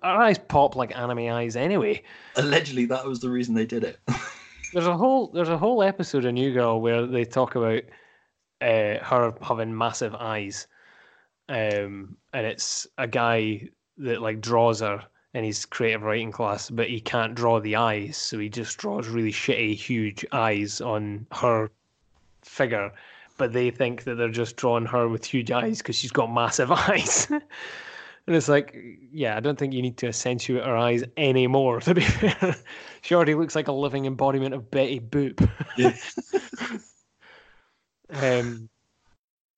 Our eyes pop like anime eyes anyway. Allegedly, that was the reason they did it. There's a whole episode of New Girl where they talk about her having massive eyes, and it's a guy that like draws her in his creative writing class, but he can't draw the eyes, so he just draws really shitty, huge eyes on her figure. But they think that they're just drawing her with huge eyes because she's got massive eyes. And it's like, yeah, I don't think you need to accentuate her eyes anymore, to be fair. She already looks like a living embodiment of Betty Boop. Yeah.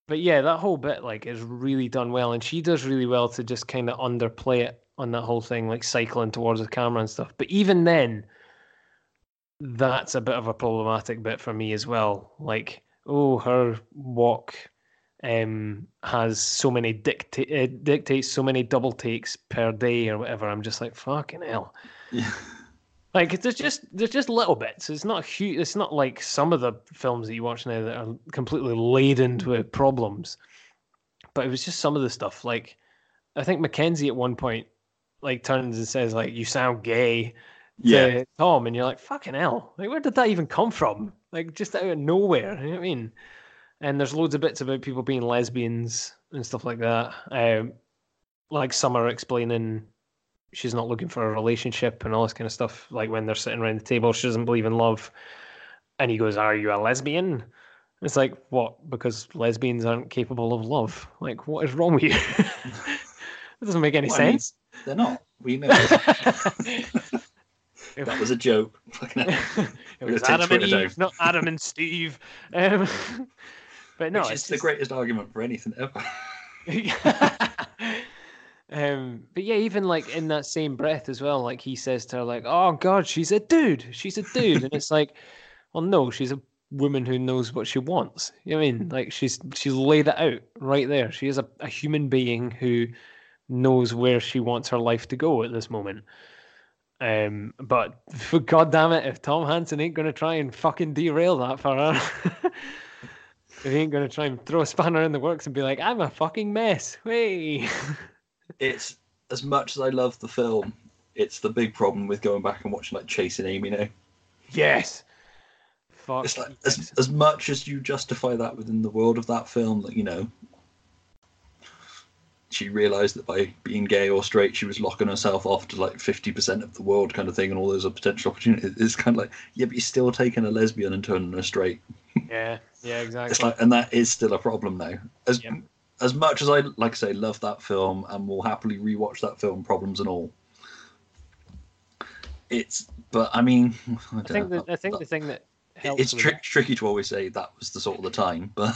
But yeah, that whole bit like is really done well. And she does really well to just kind of underplay it on that whole thing, like cycling towards the camera and stuff. But even then, that's a bit of a problematic bit for me as well. Like, oh, her walk... has so many dictates so many double takes per day or whatever. I'm just like, fucking hell. Yeah. Like there's just little bits. It's not huge. It's not like some of the films that you watch now that are completely laden with problems. But it was just some of the stuff. Like I think Mackenzie at one point like turns and says like, "You sound gay." Yeah. To Tom, and you're like, fucking hell. Like where did that even come from? Like just out of nowhere. You know what I mean? And there's loads of bits about people being lesbians and stuff like that. Like Summer explaining she's not looking for a relationship and all this kind of stuff. Like when they're sitting around the table, she doesn't believe in love. And he goes, "Are you a lesbian?" And it's like, what? Because lesbians aren't capable of love. Like, what is wrong with you? That doesn't make any sense. I mean, they're not. We know. That was a joke. It was Adam and Eve, not Adam and Steve. But no, it's the greatest argument for anything ever. But yeah, even like in that same breath as well, like he says to her, like, "Oh God, she's a dude," and it's like, well, no, she's a woman who knows what she wants. You know what I mean? Like she's laid it out right there. She is a human being who knows where she wants her life to go at this moment. But for God damn it, if Tom Hansen ain't gonna try and fucking derail that for her. If he ain't gonna try and throw a spanner in the works and be like, "I'm a fucking mess." Hey. It's as much as I love the film, it's the big problem with going back and watching like Chasing Amy now. Yes. Fuck. It's like yes. As much as you justify that within the world of that film, that you know, she realised that by being gay or straight, she was locking herself off to like 50% of the world kind of thing, and all those are potential opportunities. It's kind of like, yeah, but you're still taking a lesbian and turning her straight. Yeah, exactly. It's like, and that is still a problem now. As much as I, like I say, love that film and will happily rewatch that film, problems and all. It's, but I mean, I think the thing that it's tricky to always say that was the sort of the time, but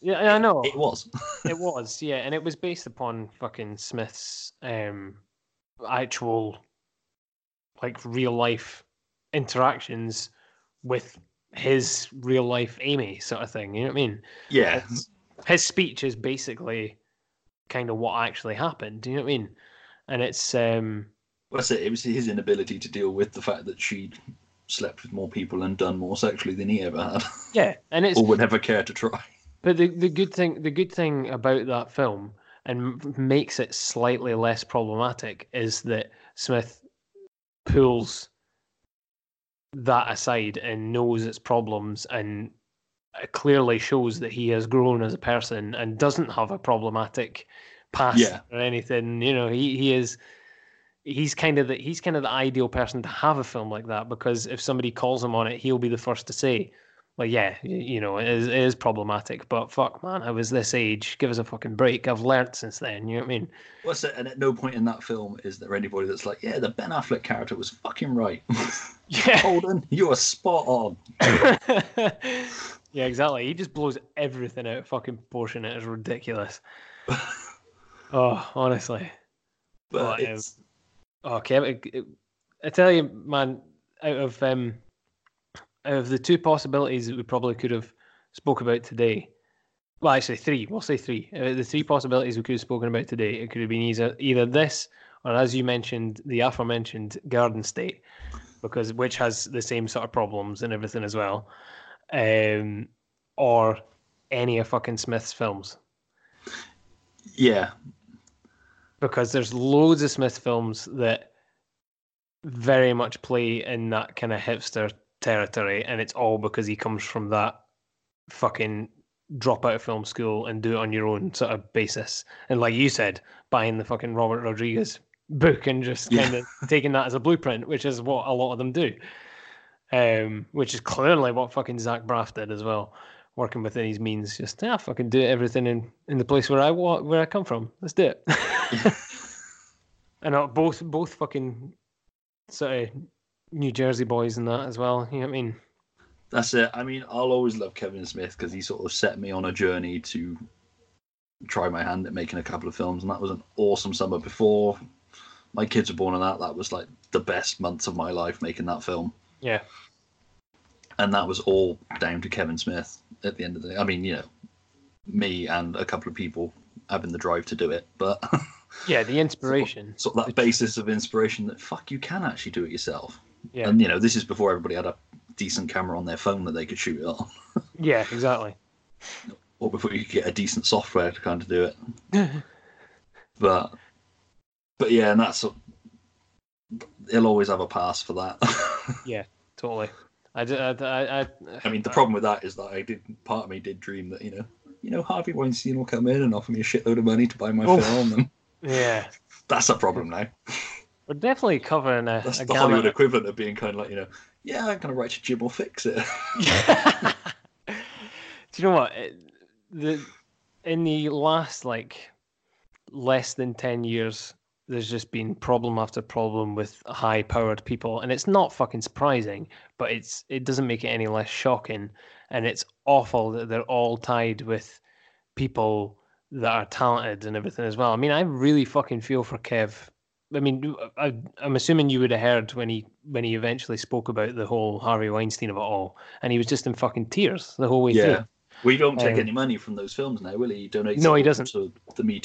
yeah, I know it was, yeah, and it was based upon fucking Smith's actual like real life interactions with his real life Amy sort of thing. You know what I mean? Yeah, his speech is basically kind of what actually happened. Do you know what I mean? And it's it was his inability to deal with the fact that she slept with more people and done more sexually than he ever had. Yeah, and it's or would never care to try. But the good thing about that film, and makes it slightly less problematic is that Smith pulls that aside and knows its problems and clearly shows that he has grown as a person and doesn't have a problematic past or anything. You know, he's kind of the ideal person to have a film like that, because if somebody calls him on it, he'll be the first to say, like, yeah, you know, it is problematic, but fuck, man, I was this age. Give us a fucking break. I've learnt since then. You know what I mean? What's it? And at no point in that film is there anybody that's like, yeah, the Ben Affleck character was fucking right. Yeah, Holden, you are spot on. Yeah, exactly. He just blows everything out of fucking proportion. It is ridiculous. Oh, honestly. But it's... Okay, I tell you, man, out of the two possibilities that we probably could have spoke about today, well, actually three, we'll say three. The three possibilities we could have spoken about today, it could have been either this or, as you mentioned, the aforementioned Garden State, which has the same sort of problems and everything as well, or any of fucking Smith's films. Yeah. Because there's loads of Smith films that very much play in that kind of hipster territory, and it's all because he comes from that fucking drop out of film school and do it on your own sort of basis. And like you said, buying the fucking Robert Rodriguez book and just kind of taking that as a blueprint, which is what a lot of them do. Which is clearly what fucking Zach Braff did as well, working within his means. Just, fucking do everything in the place where I come from. Let's do it. And both fucking sort of New Jersey boys and that as well. You know what I mean? That's it. I mean, I'll always love Kevin Smith because he sort of set me on a journey to try my hand at making a couple of films, and that was an awesome summer before my kids were born, and that was like the best months of my life making that film. Yeah. And that was all down to Kevin Smith at the end of the day. I mean, you know, me and a couple of people having the drive to do it. But yeah, the inspiration. sort of that basis of inspiration that, fuck, you can actually do it yourself. Yeah. And, you know, this is before everybody had a decent camera on their phone that they could shoot it on. Yeah, exactly. Or before you could get a decent software to kind of do it. But yeah, and that's... He'll always have a pass for that. Yeah, totally. I mean, the problem with that is that part of me did dream that, you know, Harvey Weinstein will come in and offer me a shitload of money to buy my film. And yeah. That's a problem now. We're definitely covering that's the Hollywood equivalent of being kind of like, you know, yeah, I'm going to write to Jim or fix it. Do you know what? In the last, like, less than 10 years, there's just been problem after problem with high-powered people, and it's not fucking surprising, but it doesn't make it any less shocking, and it's awful that they're all tied with people that are talented and everything as well. I mean, I really fucking feel for Kev. I mean, I'm assuming you would have heard when he eventually spoke about the whole Harvey Weinstein of it all, and he was just in fucking tears the whole way through. We don't take any money from those films now, will he? He donates he doesn't. To the Me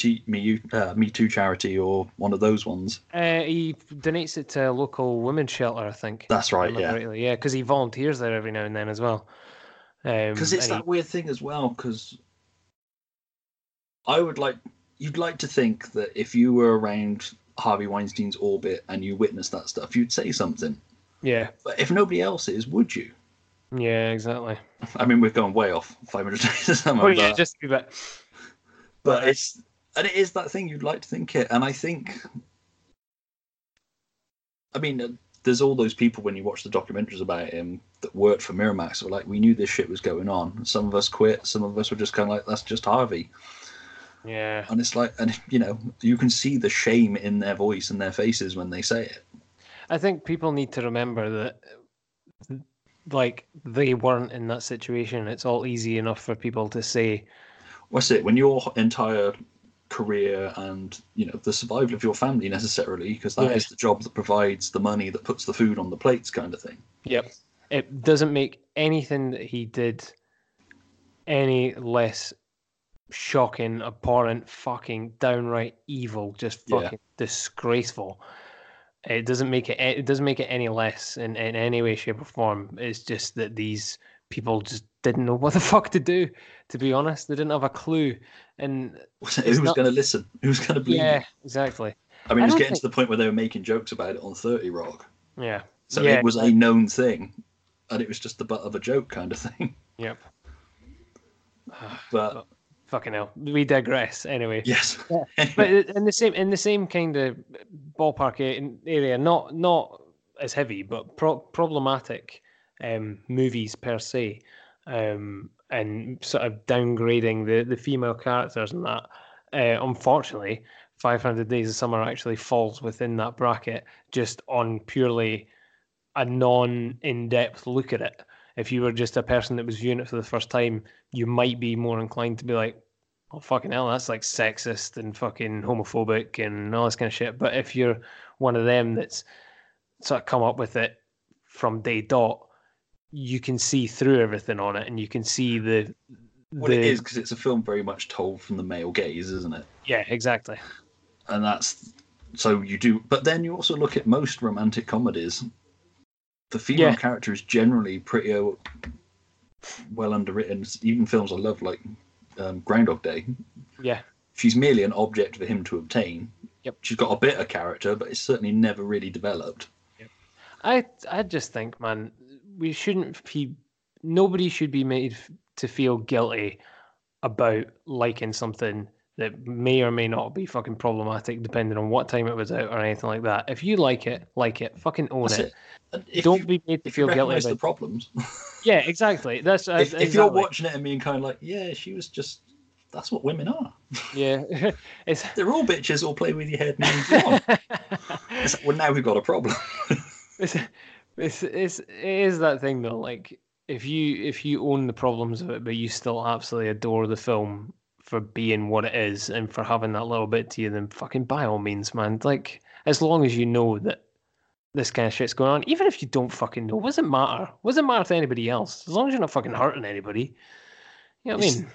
Too charity or one of those ones. He donates it to a local women's shelter, I think. That's right, yeah. Rightly. Yeah, because he volunteers there every now and then as well. Because it's that weird thing as well, because you'd like to think that if you were around Harvey Weinstein's orbit and you witnessed that stuff, you'd say something. Yeah. But if nobody else is, would you? Yeah, exactly. I mean, we've gone way off 500 Days of Summer. Oh, yeah, just a bit. But it is that thing you'd like to think it. And I think, I mean, there's all those people when you watch the documentaries about him that worked for Miramax that were like, we knew this shit was going on. Some of us quit. Some of us were just kind of like, that's just Harvey. Yeah. And it's like, and you know, you can see the shame in their voice and their faces when they say it. I think people need to remember that, like, they weren't in that situation. It's all easy enough for people to say. What's it? When your entire career and, you know, the survival of your family necessarily, because that is the job that provides the money that puts the food on the plates kind of thing. Yep. It doesn't make anything that he did any less shocking, abhorrent, fucking downright evil, just fucking disgraceful. It doesn't make it any less in any way, shape, or form. It's just that these people just didn't know what the fuck to do, to be honest. They didn't have a clue. And who was going to listen? Who was going to believe? Yeah, exactly. I mean, it was getting to the point where they were making jokes about it on 30 Rock. Yeah. So it was a known thing, and it was just the butt of a joke kind of thing. Yep. But fucking hell, we digress. Anyway, yes. Yeah. But in the same kind of ballpark area, not as heavy, but problematic movies per se, and sort of downgrading the female characters and that. Unfortunately, 500 Days of Summer actually falls within that bracket, just on purely a non-in-depth look at it. If you were just a person that was viewing it for the first time, you might be more inclined to be like, oh, fucking hell, that's like sexist and fucking homophobic and all this kind of shit. But if you're one of them that's sort of come up with it from day dot, you can see through everything on it, and you can see the... What it is, because it's a film very much told from the male gaze, isn't it? Yeah, exactly. And that's... So you do... But then you also look at most romantic comedies. The female character is generally pretty well underwritten. Even films I love, like Groundhog Day. Yeah. She's merely an object for him to obtain. Yep. She's got a bit of character, but it's certainly never really developed. Yep. I just think, man, we shouldn't be... Nobody should be made to feel guilty about liking something that may or may not be fucking problematic, depending on what time it was out or anything like that. If you like it, fucking own it. Don't be made to feel guilty about the problems. Yeah, exactly. That's if you're watching it and being kind of like, yeah, she was just... That's what women are. Yeah, they're all bitches. All play with your head and go on. It's like, well, now we've got a problem. It is that thing though. Like if you own the problems of it, but you still absolutely adore the film for being what it is and for having that little bit to you, then fucking by all means, man. Like, as long as you know that this kind of shit's going on, even if you don't fucking know, what does it matter? What does it matter to anybody else? As long as you're not fucking hurting anybody. You know what I mean?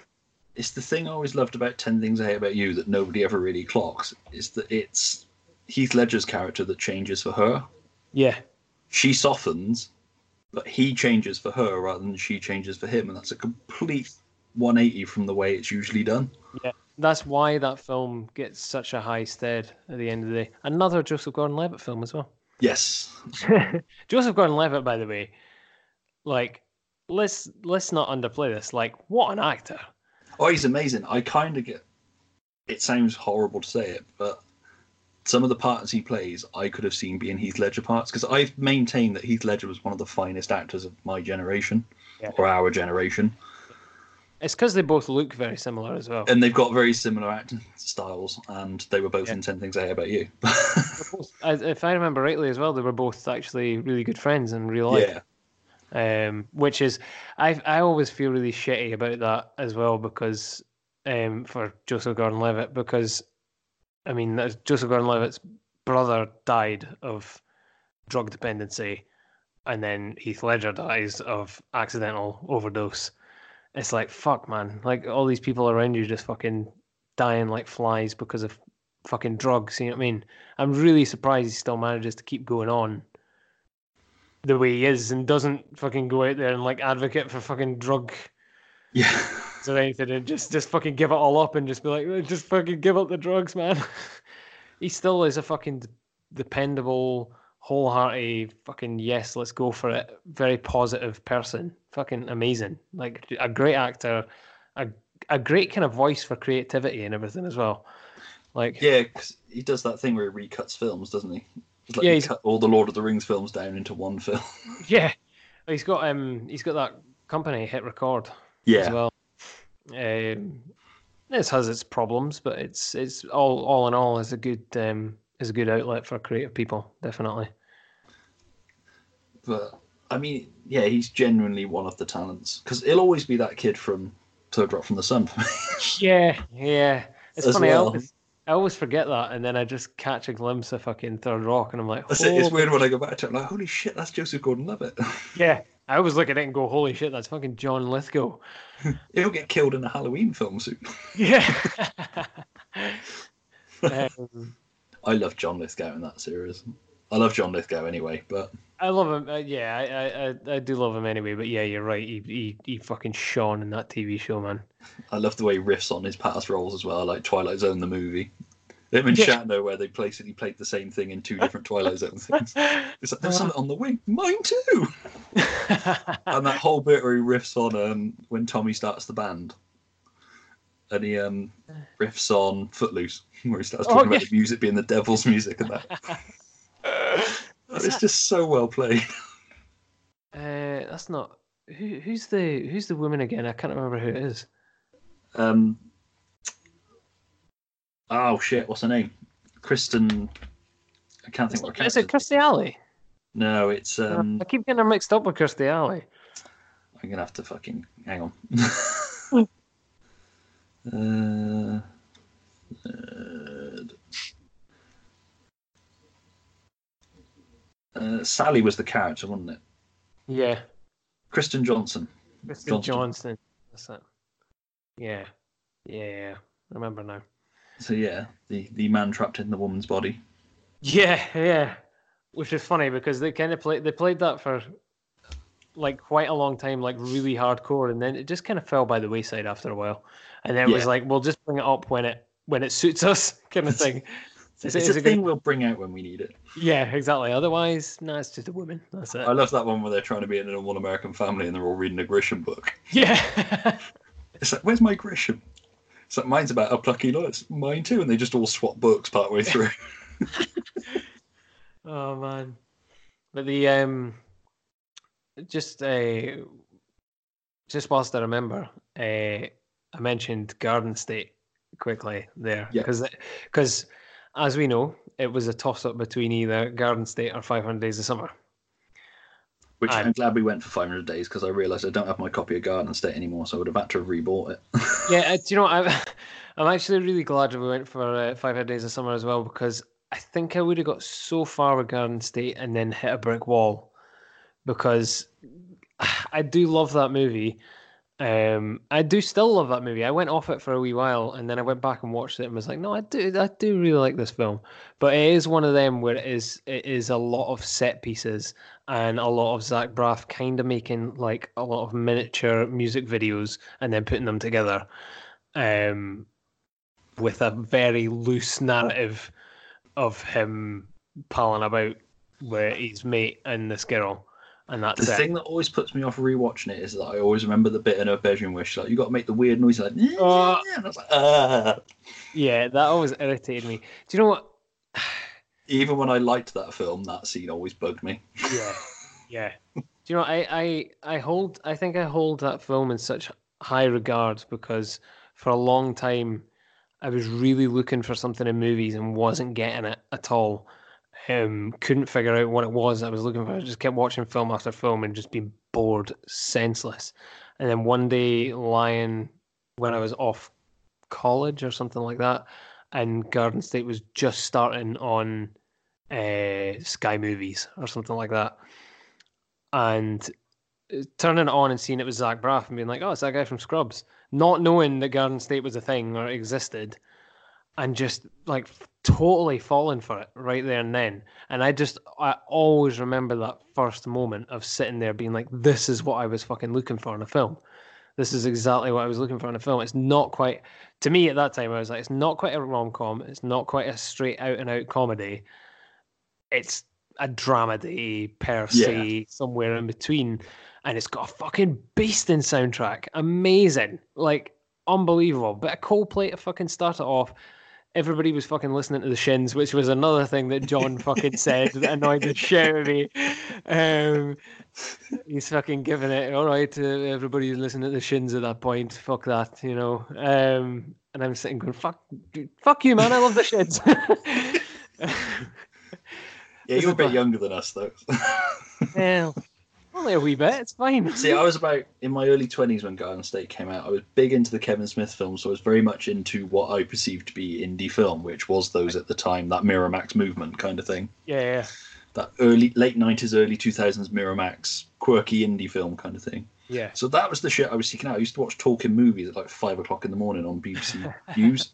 It's the thing I always loved about 10 Things I Hate About You that nobody ever really clocks, is that it's Heath Ledger's character that changes for her. Yeah. She softens, but he changes for her rather than she changes for him, and that's a complete 180 from the way it's usually done. Yeah, that's why that film gets such a high stead at the end of the day. Another Joseph Gordon-Levitt film as well. Yes. Joseph Gordon-Levitt, by the way, like, let's not underplay this. Like, what an actor. Oh, he's amazing. I kind of get... It sounds horrible to say it, but some of the parts he plays, I could have seen being Heath Ledger parts, because I've maintained that Heath Ledger was one of the finest actors of my generation, or our generation. It's because they both look very similar as well. And they've got very similar acting styles, and they were both in 10 Things I Hate About You. If I remember rightly as well, they were both actually really good friends in real life. Yeah. Which is... I always feel really shitty about that as well, because... for Joseph Gordon-Levitt, because... I mean, Joseph Gordon-Levitt's brother died of drug dependency, and then Heath Ledger dies of accidental overdose. It's like, fuck, man. Like, all these people around you just fucking dying like flies because of fucking drugs. You know what I mean? I'm really surprised he still manages to keep going on the way he is and doesn't fucking go out there and, like, advocate for fucking drug... Yeah. Or anything, and just fucking give it all up and just be like, just fucking give up the drugs, man. He still is a fucking dependable, wholehearted, fucking yes, let's go for it, very positive person. Fucking amazing. Like, a great actor, a great kind of voice for creativity and everything as well. Like, yeah, because he does that thing where he recuts films, doesn't he? It's like he cut all the Lord of the Rings films down into one film. Yeah, he's got that company, Hit Record. Yeah. As well. This has its problems, but it's all in all is a good outlet for creative people, definitely. But I mean, yeah, he's genuinely one of the talents, because he'll always be that kid from Third Rock from the Sun. yeah. It's as funny. Well. I always forget that, and then I just catch a glimpse of fucking Third Rock, and I'm like, it's weird when I go back to it. I'm like, holy shit, that's Joseph Gordon-Levitt. Yeah. I always look at it and go, holy shit, that's fucking John Lithgow. He'll get killed in a Halloween film soon. Yeah. I love John Lithgow in that series. I love John Lithgow anyway, but I love him. I do love him anyway. But yeah, you're right. He fucking shone in that TV show, man. I love the way he riffs on his past roles as well, like Twilight Zone the movie. Him and Shatner, where they basically played the same thing in two different Twilight Zone things. It's like, there's something on the wing. Mine too. And that whole bit where he riffs on when Tommy starts the band. And he riffs on Footloose, where he starts talking about the music being the devil's music and that. It's just so well played. That's not... Who's the woman again? I can't remember who it is. Oh, shit, what's her name? Kristen... I can't think what her character is. Is it Kirstie Alley? No, it's... I keep getting her mixed up with Kirstie Alley. I'm going to have to fucking... Hang on. Sally was the character, wasn't it? Yeah. Kristen Johnson. Kristen Johnson. That's it. Yeah. Yeah. I remember now. So yeah, the man trapped in the woman's body. Yeah, which is funny because they kind of played that for like quite a long time, like really hardcore, and then it just kind of fell by the wayside after a while. And then it was like, we'll just bring it up when it suits us, kind of thing. It's a thing we'll bring out when we need it. Yeah, exactly. Otherwise, no, it's just a woman. That's it. I love that one where they're trying to be in an all American family and they're all reading a Grisham book. Yeah. It's like, where's my Grisham? It's like, mine's about a plucky lot. Mine too. And they just all swap books partway through. Oh, man. But the, just whilst I remember, I mentioned Garden State quickly there. Because as we know, it was a toss-up between either Garden State or 500 Days of Summer. Which I'm glad we went for 500 Days because I realised I don't have my copy of Garden State anymore, so I would have had to have rebought it. Yeah, do you know what? I'm actually really glad we went for 500 Days of Summer as well because I think I would have got so far with Garden State and then hit a brick wall because I do love that movie. I do still love that movie. I went off it for a wee while and then I went back and watched it and was like, no, I do really like this film. But it is one of them where it is a lot of set pieces and a lot of Zach Braff kind of making like a lot of miniature music videos and then putting them together with a very loose narrative of him palling about with his mate and this girl. And that's the thing that always puts me off rewatching it is that I always remember the bit in her bedroom where she's like, "You got to make the weird noise." Like, and I was like, Yeah, that always irritated me. Do you know what? Even when I liked that film, that scene always bugged me. Yeah. Do you know what? I think I hold that film in such high regard because for a long time I was really looking for something in movies and wasn't getting it at all. Couldn't figure out what it was I was looking for. I just kept watching film after film and just being bored, senseless. And then one day, lying when I was off college or something like that, and Garden State was just starting on Sky Movies or something like that. And turning it on and seeing it was Zach Braff and being like, oh, it's that guy from Scrubs. Not knowing that Garden State was a thing or existed. And just like totally falling for it right there and then. And I always remember that first moment of sitting there being like, this is what I was fucking looking for in a film. This is exactly what I was looking for in a film. It's not quite, to me at that time, I was like, it's not quite a rom-com. It's not quite a straight out and out comedy. It's a dramedy per se, somewhere in between. And it's got a fucking beasting soundtrack. Amazing. Like, unbelievable. But a Coldplay to fucking start it off. Everybody was fucking listening to the Shins, which was another thing that John fucking said that annoyed the shit out of me. He's fucking giving it all right to everybody who's listening to the Shins at that point. Fuck that, you know. And I'm sitting going, fuck you, man. I love the Shins. You're a bit younger than us, though. Yeah. Only a wee bit, it's fine. See, I was about in my early 20s when Garden State came out. I was big into the Kevin Smith films, so I was very much into what I perceived to be indie film, which was those at the time, that Miramax movement kind of thing. Yeah. That late 90s, early 2000s Miramax, quirky indie film kind of thing. Yeah. So that was the shit I was seeking out. I used to watch Talking Movies at like 5 o'clock in the morning on BBC News.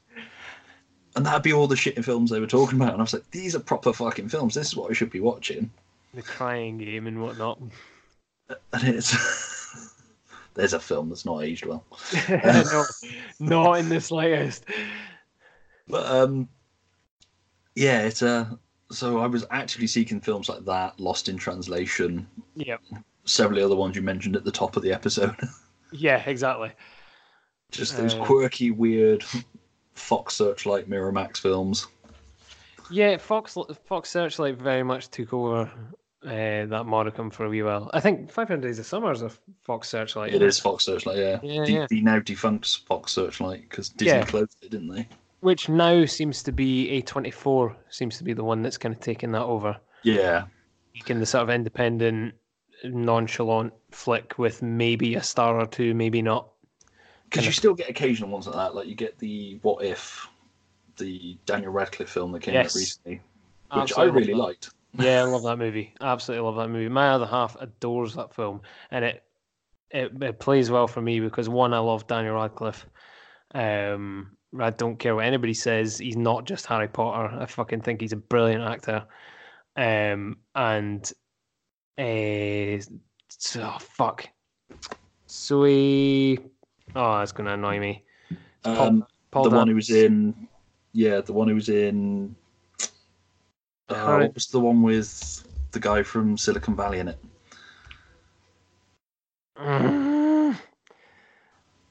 And that'd be all the shitty films they were talking about. And I was like, these are proper fucking films. This is what I should be watching. The Crying Game and whatnot. And it's... There's a film that's not aged well. No, not in the slightest. But, yeah, it's... So I was actively seeking films like that, Lost in Translation. Yep. Several other ones you mentioned at the top of the episode. Yeah, exactly. Just those quirky, weird... Fox Searchlight, Miramax films. Yeah, Fox Searchlight very much took over that modicum for a wee while. I think 500 Days of Summer is a Fox Searchlight. It is Fox Searchlight, yeah. The now defunct Fox Searchlight, because Disney closed it, didn't they? Which now seems to be A24, seems to be the one that's kind of taking that over. Yeah. Making the sort of independent, nonchalant flick with maybe a star or two, maybe not. Because you still get occasional ones like that. Like you get the What If, the Daniel Radcliffe film that came out recently, which I really liked. Yeah, I love that movie. Absolutely love that movie. My other half adores that film. And it plays well for me because, one, I love Daniel Radcliffe. I don't care what anybody says. He's not just Harry Potter. I fucking think he's a brilliant actor. Zooey... Oh, that's going to annoy me. Paul Dano. One who was in... Yeah, the one who was in... what was the one with the guy from Silicon Valley in it?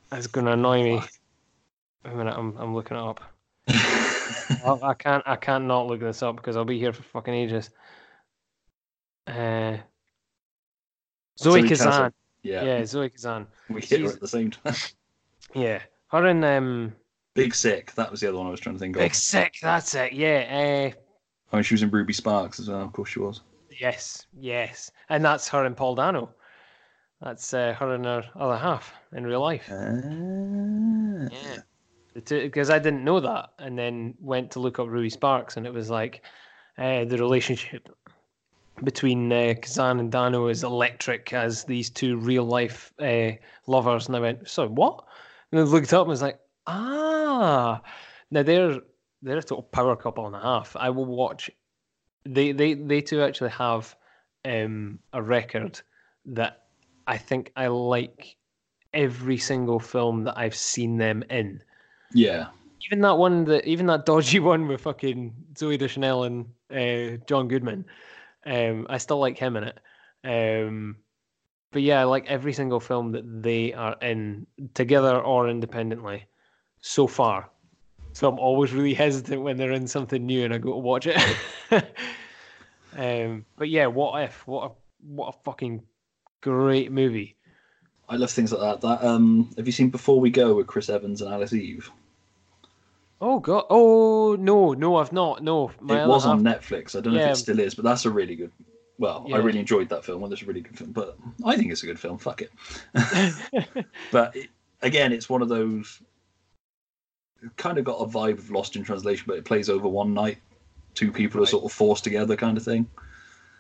That's going to annoy me. Wait a minute, I'm looking it up. I can't not look this up because I'll be here for fucking ages. Zooey Kazan. Yeah, Zooey Deschanel. We hit her at the same time. Yeah. Her and... Big Sick. That was the other one I was trying to think of. Big Sick, that's it, yeah. She was in Ruby Sparks as well. Of course she was. Yes. And that's her and Paul Dano. That's her and her other half in real life. Yeah. Because I didn't know that. And then went to look up Ruby Sparks and it was like the relationship... between Kazan and Dano is electric as these two real-life lovers. And I went, so what? And I looked up and was like, Now, they're a total power couple and a half. I will watch... They two actually have a record that I think I like every single film that I've seen them in. Yeah. Even that one, that dodgy one with fucking Zooey Deschanel and John Goodman... I still like him in it. But yeah, I like every single film that they are in, together or independently, so far. So I'm always really hesitant when they're in something new and I go to watch it. But yeah, What If? What a fucking great movie. I love things like that. Have you seen Before We Go with Chris Evans and Alice Eve? Oh, God. Oh, no, I've not. No. It was on Netflix. I don't know if it still is, but that's a really good... Well, yeah. I really enjoyed that film. Well, it's a really good film, but I think it's a good film. Fuck it. But, again, it's one of those... It kind of got a vibe of Lost in Translation, but it plays over one night. Two people are sort of forced together kind of thing.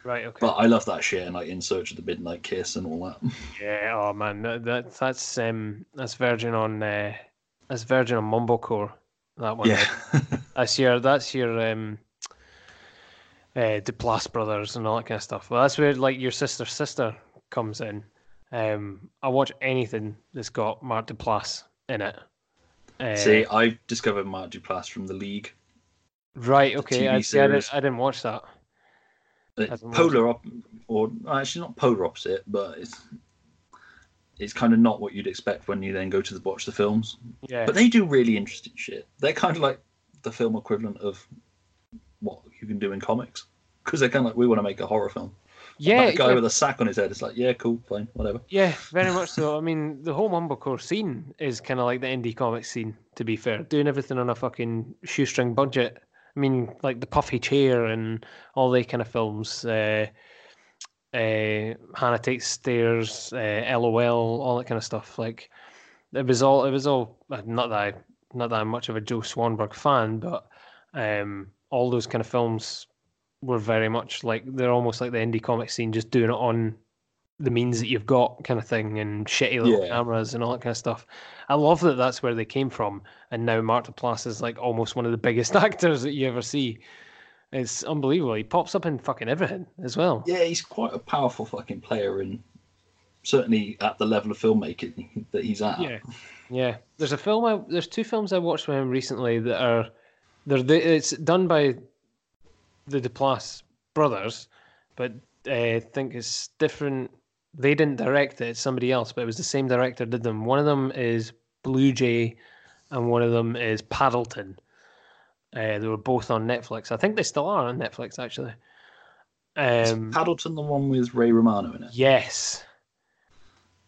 Right, okay. But I love that shit, and like In Search of the Midnight Kiss and all that. Yeah, oh, man. That's Virgin on... that's Virgin on Mumblecore. That one, yeah. That's your Duplass brothers and all that kind of stuff. Well, that's where like your sister comes in. I watch anything that's got Mark Duplass in it. See, I discovered Mark Duplass from The League. Right. Okay. I didn't watch that. Actually not polar opposite, but it's kind of not what you'd expect when you then go to watch the films. Yeah. But they do really interesting shit. They're kind of like the film equivalent of what you can do in comics. Because they're kind of like, we want to make a horror film. Yeah. That guy with a sack on his head, it's like, yeah, cool, fine, whatever. Yeah, very much so. I mean, the whole mumblecore scene is kind of like the indie comics scene, to be fair. Doing everything on a fucking shoestring budget. I mean, like The Puffy Chair and all they kind of films. Hannah Takes Stairs, LOL, all that kind of stuff. Like it was all. Not that I'm much of a Joe Swanberg fan, but all those kind of films were very much like they're almost like the indie comic scene, just doing it on the means that you've got kind of thing, and shitty little cameras and all that kind of stuff. I love that that's where they came from, and now Mark Duplass is like almost one of the biggest actors that you ever see. It's unbelievable. He pops up in fucking everything as well. Yeah, he's quite a powerful fucking player, and certainly at the level of filmmaking that he's at. Yeah, yeah. There's a film. There's two films I watched with him recently that are, it's done by the Duplass brothers, but I think it's different. They didn't direct it; it's somebody else, but it was the same director did them. One of them is Blue Jay, and one of them is Paddleton. They were both on Netflix. I think they still are on Netflix, actually. Is Paddleton the one with Ray Romano in it? Yes.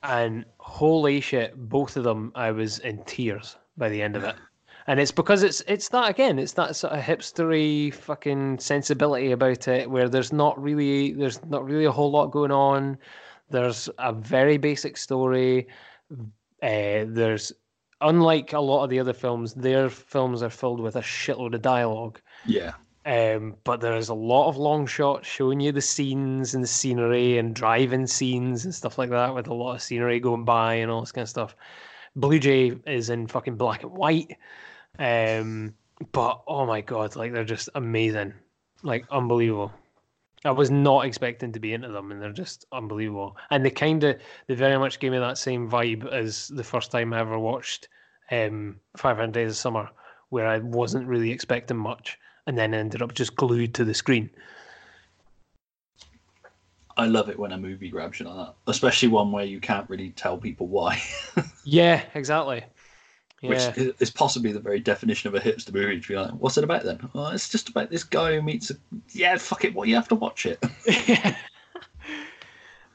And holy shit, both of them, I was in tears by the end of it. And it's because it's that, again, it's that sort of hipstery fucking sensibility about it, where there's not really a whole lot going on. There's a very basic story. There's, unlike a lot of the other films, their films are filled with a shitload of dialogue. Yeah. But there is a lot of long shots showing you the scenes and the scenery and driving scenes and stuff like that, with a lot of scenery going by and all this kind of stuff. Blue Jay is in fucking black and white. But oh my God, like, they're just amazing. Like, unbelievable. I was not expecting to be into them, and they're just unbelievable. And they very much gave me that same vibe as the first time I ever watched 500 Days of Summer, where I wasn't really expecting much, and then ended up just glued to the screen. I love it when a movie grabs you like that, especially one where you can't really tell people why. Yeah, exactly. Yeah. Which is possibly the very definition of a hipster movie, to be like, what's it about then? Oh, it's just about this guy who meets yeah, fuck it, what, you have to watch it. Yeah.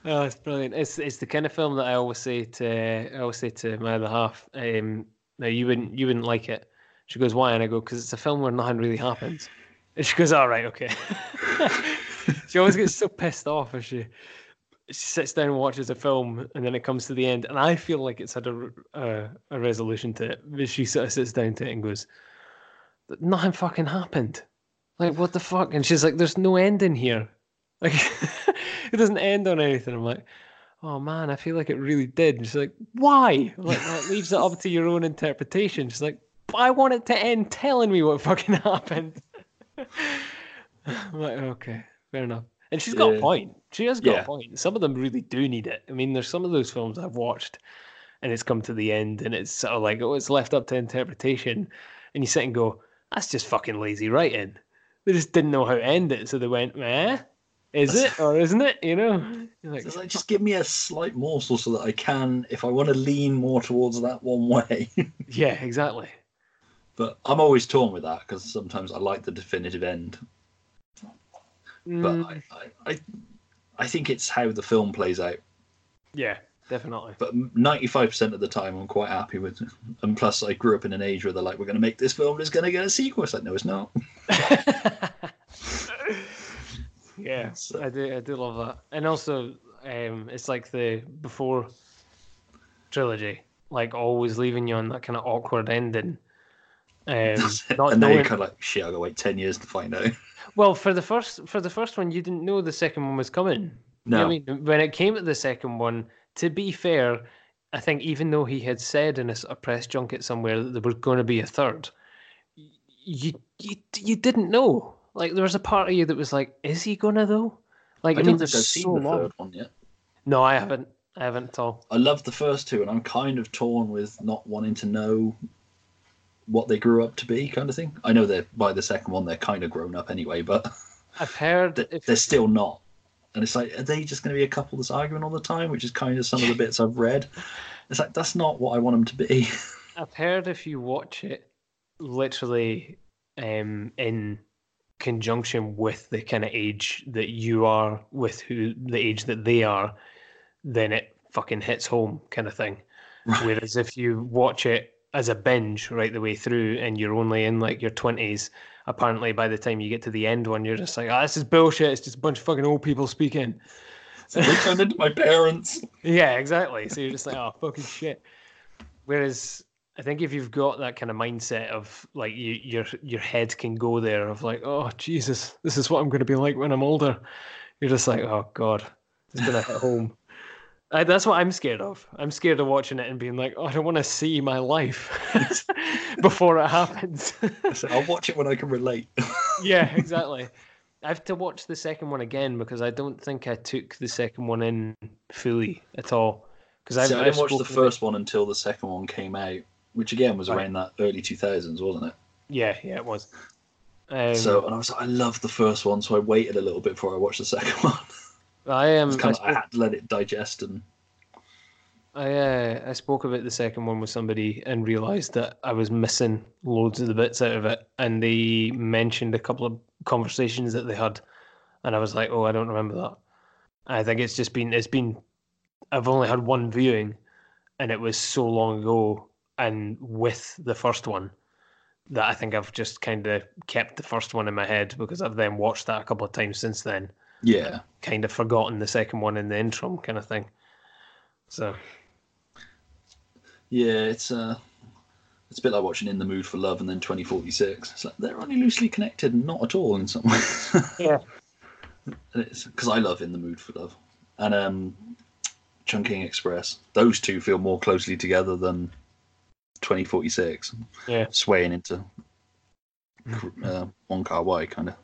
Oh, it's brilliant. It's the kind of film that I always say to my other half, no, you wouldn't like it. She goes, why? And I go, because it's a film where nothing really happens. And she goes, all right, okay. She always gets so pissed off as she sits down and watches a film, and then it comes to the end, and I feel like it's had a resolution to it. But she sort of sits down to it and goes, nothing fucking happened. Like, what the fuck? And she's like, there's no end in here. Like, it doesn't end on anything. I'm like, oh man, I feel like it really did. And she's like, why? I'm like, well, it leaves it up to your own interpretation. She's like, but I want it to end telling me what fucking happened. I'm like, okay, fair enough. And she's got a point. She has got a point. Some of them really do need it. I mean, there's some of those films I've watched, and it's come to the end, and it's sort of like, oh, it's left up to interpretation. And you sit and go, that's just fucking lazy writing. They just didn't know how to end it, so they went, eh, is it or isn't it? You know? Like, just give me a slight morsel so that I can, if I want to lean more towards that one way. Yeah, exactly. But I'm always torn with that, because sometimes I like the definitive end. But I think it's how the film plays out. Yeah, definitely. But 95% of the time, I'm quite happy with it. And plus, I grew up in an age where they're like, we're going to make this film, it's going to get a sequel. It's like, no, it's not. Yeah, so. I do love that. And also, it's like the Before Trilogy, like always leaving you on that kind of awkward ending. And then you're kind of like, shit, I've got to wait 10 years to find out. Well, for the first one, you didn't know the second one was coming. No. You know what I mean? When it came to the second one, to be fair, I think even though he had said in a press junket somewhere that there was going to be a third, you didn't know. Like, there was a part of you that was like, is he going to though? Like, I mean, there's so long. Third one yet. No, I haven't at all. I love the first two, and I'm kind of torn with not wanting to know what they grew up to be, kind of thing. I know they're, by the second one, they're kind of grown up anyway, but I've heard that they're still not. And it's like, are they just going to be a couple that's arguing all the time? Which is kind of some of the bits I've read. It's like, that's not what I want them to be. I've heard if you watch it literally in conjunction with the kind of age that you are with who the age that they are, then it fucking hits home, kind of thing. Right. Whereas if you watch it as a binge right the way through, and you're only in like your 20s, apparently by the time you get to the end one, you're just like, oh, this is bullshit, it's just a bunch of fucking old people speaking. So they turned into my parents. Yeah, exactly. So you're just like, oh, fucking shit. Whereas I think if you've got that kind of mindset of like, your head can go there of like, oh Jesus, this is what I'm going to be like when I'm older, you're just like, oh God, it's going to hit home. That's what I'm scared of. I'm scared of watching it and being like, oh, I don't want to see my life before it happens. So I'll watch it when I can relate. Yeah, exactly. I have to watch the second one again because I don't think I took the second one in fully at all. Because I didn't watch the first one until the second one came out, which again was around that early 2000s, wasn't it? Yeah, it was. And I was like, I loved the first one, so I waited a little bit before I watched the second one. I had to let it digest, and I spoke about the second one with somebody and realised that I was missing loads of the bits out of it, and they mentioned a couple of conversations that they had, and I was like, oh, I don't remember that. I think it's just been I've only had one viewing, and it was so long ago, and with the first one, that I think I've just kind of kept the first one in my head because I've then watched that a couple of times since then. Yeah, kind of forgotten the second one in the interim, kind of thing. So, yeah, it's a bit like watching In the Mood for Love and then 2046. It's like they're only loosely connected, not at all in some ways. Yeah, because I love In the Mood for Love and Chungking Express. Those two feel more closely together than 2046. Yeah, swaying into Wong Kar-wai kind of.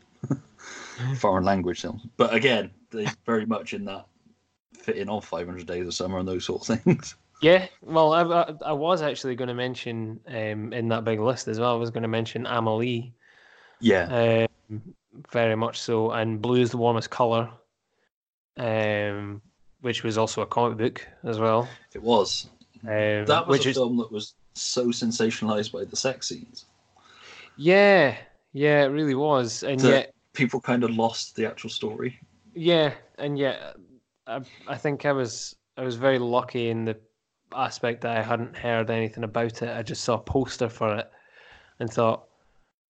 Foreign language films, but again, they very much in that fitting of 500 Days of Summer and those sort of things. Yeah, well, I was actually going to mention in that big list as well. I was going to mention Amelie. Yeah, very much so, and Blue is the Warmest Color, which was also a comic book as well. It was. That was film that was so sensationalized by the sex scenes. Yeah, it really was, and yet. People kind of lost the actual story. Yeah, and yet I think I was very lucky in the aspect that I hadn't heard anything about it. I just saw a poster for it and thought,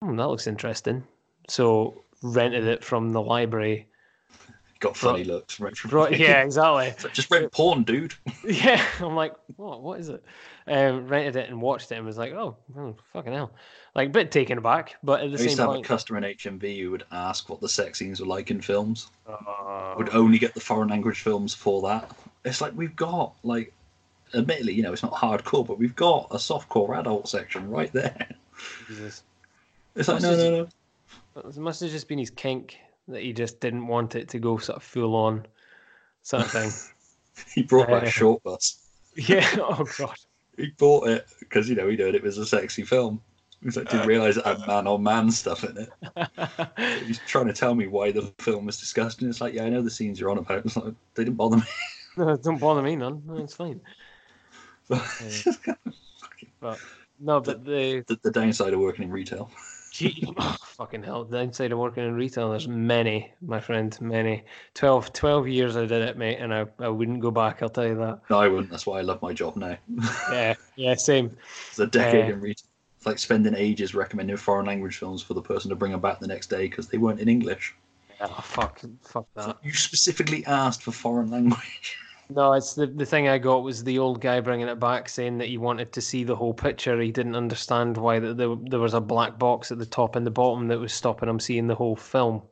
that looks interesting. So rented it from the library. Got funny looks. Yeah, exactly. Like, just rent porn, dude. Yeah, I'm like, what is it? Rented it and watched it and was like, oh fucking hell. Like, a bit taken aback, but at the same time... I used to have a customer in HMV who would ask what the sex scenes were like in films. Would only get the foreign language films for that. It's like, we've got, like... Admittedly, it's not hardcore, but we've got a softcore adult section right there. Jesus. It's like, no. It must have just been his kink. That he just didn't want it to go sort of full on, sort of thing. He brought back Short Bus. Yeah. Oh God. He bought it because he knew it was a sexy film. He was like, didn't realise it had man-on-man stuff in it. He's trying to tell me why the film was disgusting. It's like, yeah, I know the scenes you're on about. It's like, they didn't bother me. No, don't bother me none. No, it's fine. But the downside of working in retail. Oh, fucking hell. The inside of working in retail, there's many, my friend, many. 12 years I did it, mate, and I wouldn't go back, I'll tell you that. No, I wouldn't. That's why I love my job now. Yeah, same. It's a decade in retail. It's like spending ages recommending foreign language films for the person to bring them back the next day because they weren't in English. Oh, fuck that. Like, you specifically asked for foreign language. No, it's the thing I got was the old guy bringing it back saying that he wanted to see the whole picture. He didn't understand why there was a black box at the top and the bottom that was stopping him seeing the whole film.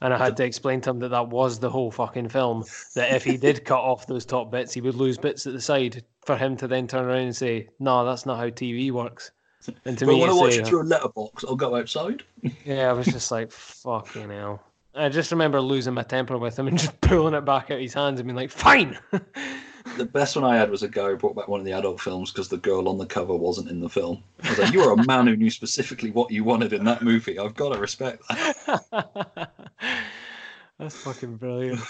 And I had to explain to him that was the whole fucking film, that if he did cut off those top bits, he would lose bits at the side for him to then turn around and say, no, that's not how TV works. And to me, when I watch it through a letterbox, I'll go outside. Yeah, I was just like, fucking hell. I just remember losing my temper with him and just pulling it back out of his hands and being like, fine! The best one I had was a guy who brought back one of the adult films because the girl on the cover wasn't in the film. I was like, you're a man who knew specifically what you wanted in that movie. I've got to respect that. That's fucking brillight.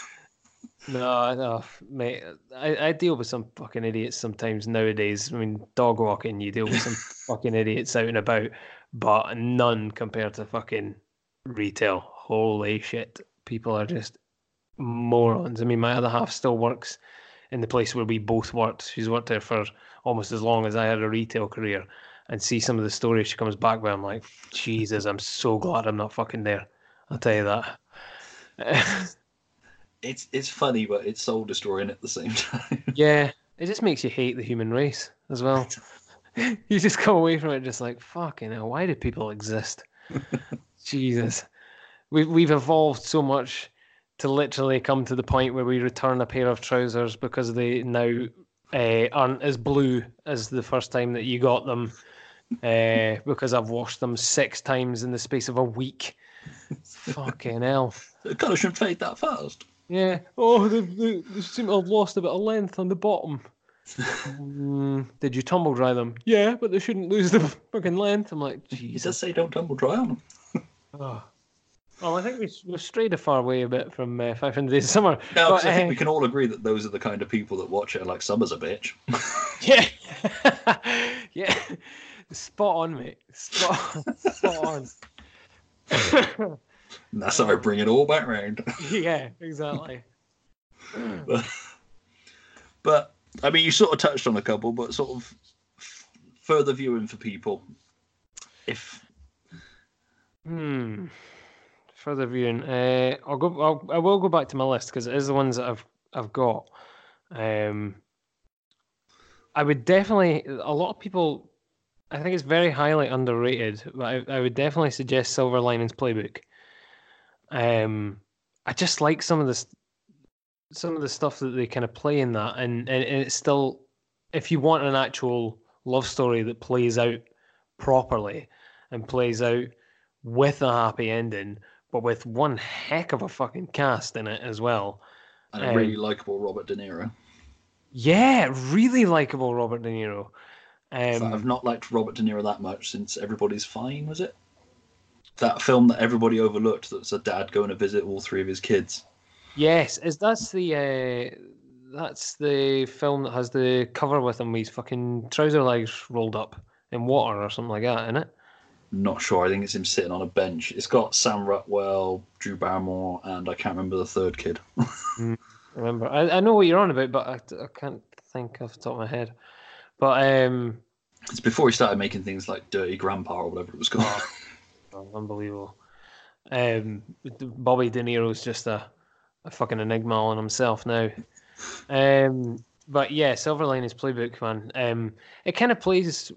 No, mate, I deal with some fucking idiots sometimes nowadays. I mean, dog walking, you deal with some fucking idiots out and about, but none compared to fucking retail. Holy shit, people are just morons. I mean, my other half still works in the place where we both worked. She's worked there for almost as long as I had a retail career, and see some of the stories she comes back with. I'm like, Jesus, I'm so glad I'm not fucking there. I'll tell you that. It's funny, but it's soul destroying at the same time. Yeah, it just makes you hate the human race as well. You just come away from it just like, fucking hell, why do people exist? Jesus. We've evolved so much to literally come to the point where we return a pair of trousers because they now aren't as blue as the first time that you got them, because I've washed them 6 times in the space of a week. Fucking hell. The colour shouldn't fade that fast. Yeah. Oh, they seem to have lost a bit of length on the bottom. Did you tumble dry them? Yeah, but they shouldn't lose the fucking length. I'm like, Jesus. He does say don't tumble dry on them. Oh. Well, I think we've strayed a far way a bit from 500 Days of Summer. No, because I think we can all agree that those are the kind of people that watch it, like, summer's a bitch. Yeah. Yeah. Spot on, mate. Spot on. And that's how I bring it all back round. Yeah, exactly. But, I mean, you sort of touched on a couple, but sort of further viewing for people. Further viewing. I will go back to my list because it is the ones that I've got. I would definitely, a lot of people, I think it's very highly underrated, but I would definitely suggest Silver Linings Playbook. I just like some of the stuff that they kind of play in that, and it's still, if you want an actual love story that plays out properly and plays out with a happy ending, but with one heck of a fucking cast in it as well. And a really likeable Robert De Niro. Yeah, really likeable Robert De Niro. So I've not liked Robert De Niro that much since Everybody's Fine, was it? That film that everybody overlooked, that's a dad going to visit all 3 of his kids. Yes, that's the film that has the cover with him with his fucking trouser legs rolled up in water or something like that, isn't it? Not sure. I think it's him sitting on a bench. It's got Sam Rockwell, Drew Barrymore, and I can't remember the third kid. Remember, I know what you're on about, but I can't think off the top of my head. But it's before he started making things like Dirty Grandpa or whatever it was called. Oh, unbelievable. Bobby De Niro's just a fucking enigma on himself now. But yeah, Silver Linings Playbook, man. It kind of plays.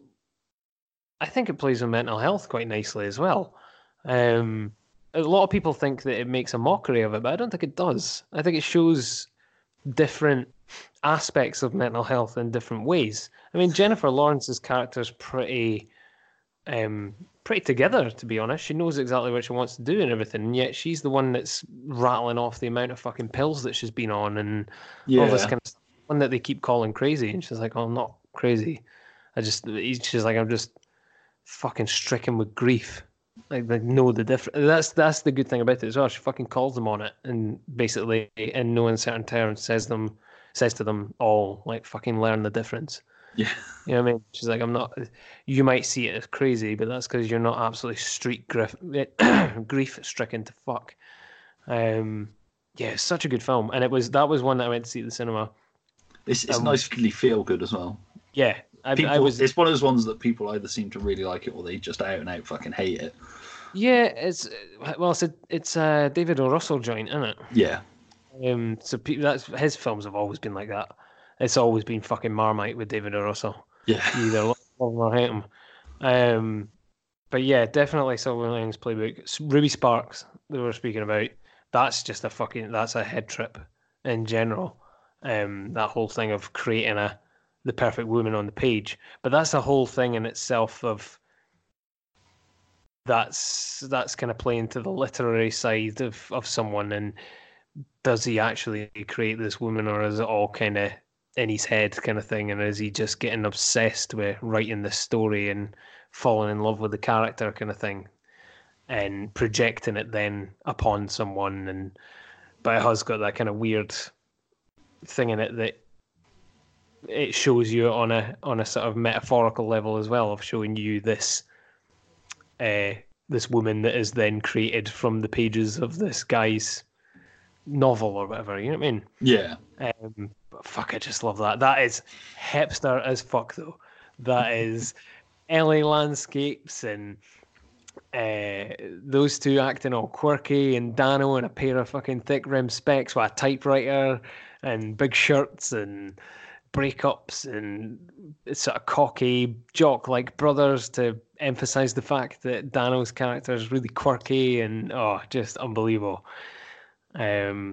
I think it plays on mental health quite nicely as well. A lot of people think that it makes a mockery of it, but I don't think it does. I think it shows different aspects of mental health in different ways. I mean, Jennifer Lawrence's character's pretty together, to be honest. She knows exactly what she wants to do and everything, and yet she's the one that's rattling off the amount of fucking pills that she's been on and all this kind of stuff. One that they keep calling crazy, and she's like, "Oh, I'm not crazy. She's like, I'm just fucking stricken with grief." Like, they know the difference. That's the good thing about it as well. She fucking calls them on it, and basically, in no uncertain terms, says to them all, like, fucking learn the difference. Yeah, you know what I mean. She's like, I'm not. You might see it as crazy, but that's because you're not absolutely grief stricken to fuck. Yeah, it's such a good film, and that was one that I went to see at the cinema. It's nicely feel good as well. Yeah. It's one of those ones that people either seem to really like it or they just out and out fucking hate it. Yeah, it's a David O. Russell joint, isn't it? Yeah. That's his films have always been like that. It's always been fucking Marmite with David O. Russell. Yeah. You either love him or hate him. But yeah, definitely Silver Linings Playbook. Ruby Sparks that we were speaking about. That's just that's a head trip in general. That whole thing of creating the perfect woman on the page, but that's the whole thing in itself of that's kind of playing to the literary side of someone, and does he actually create this woman, or is it all kind of in his head kind of thing, and is he just getting obsessed with writing this story and falling in love with the character kind of thing and projecting it then upon someone? And but it has got that kind of weird thing in it that it shows you on a sort of metaphorical level as well, of showing you this woman that is then created from the pages of this guy's novel or whatever. You know what I mean? Yeah. But fuck, I just love that. That is hipster as fuck, though. That is LA landscapes and those two acting all quirky, and Dano in a pair of fucking thick rim specs with a typewriter and big shirts and breakups and sort of cocky jock-like brothers to emphasise the fact that Dano's character is really quirky and, oh, just unbelievable. Yeah,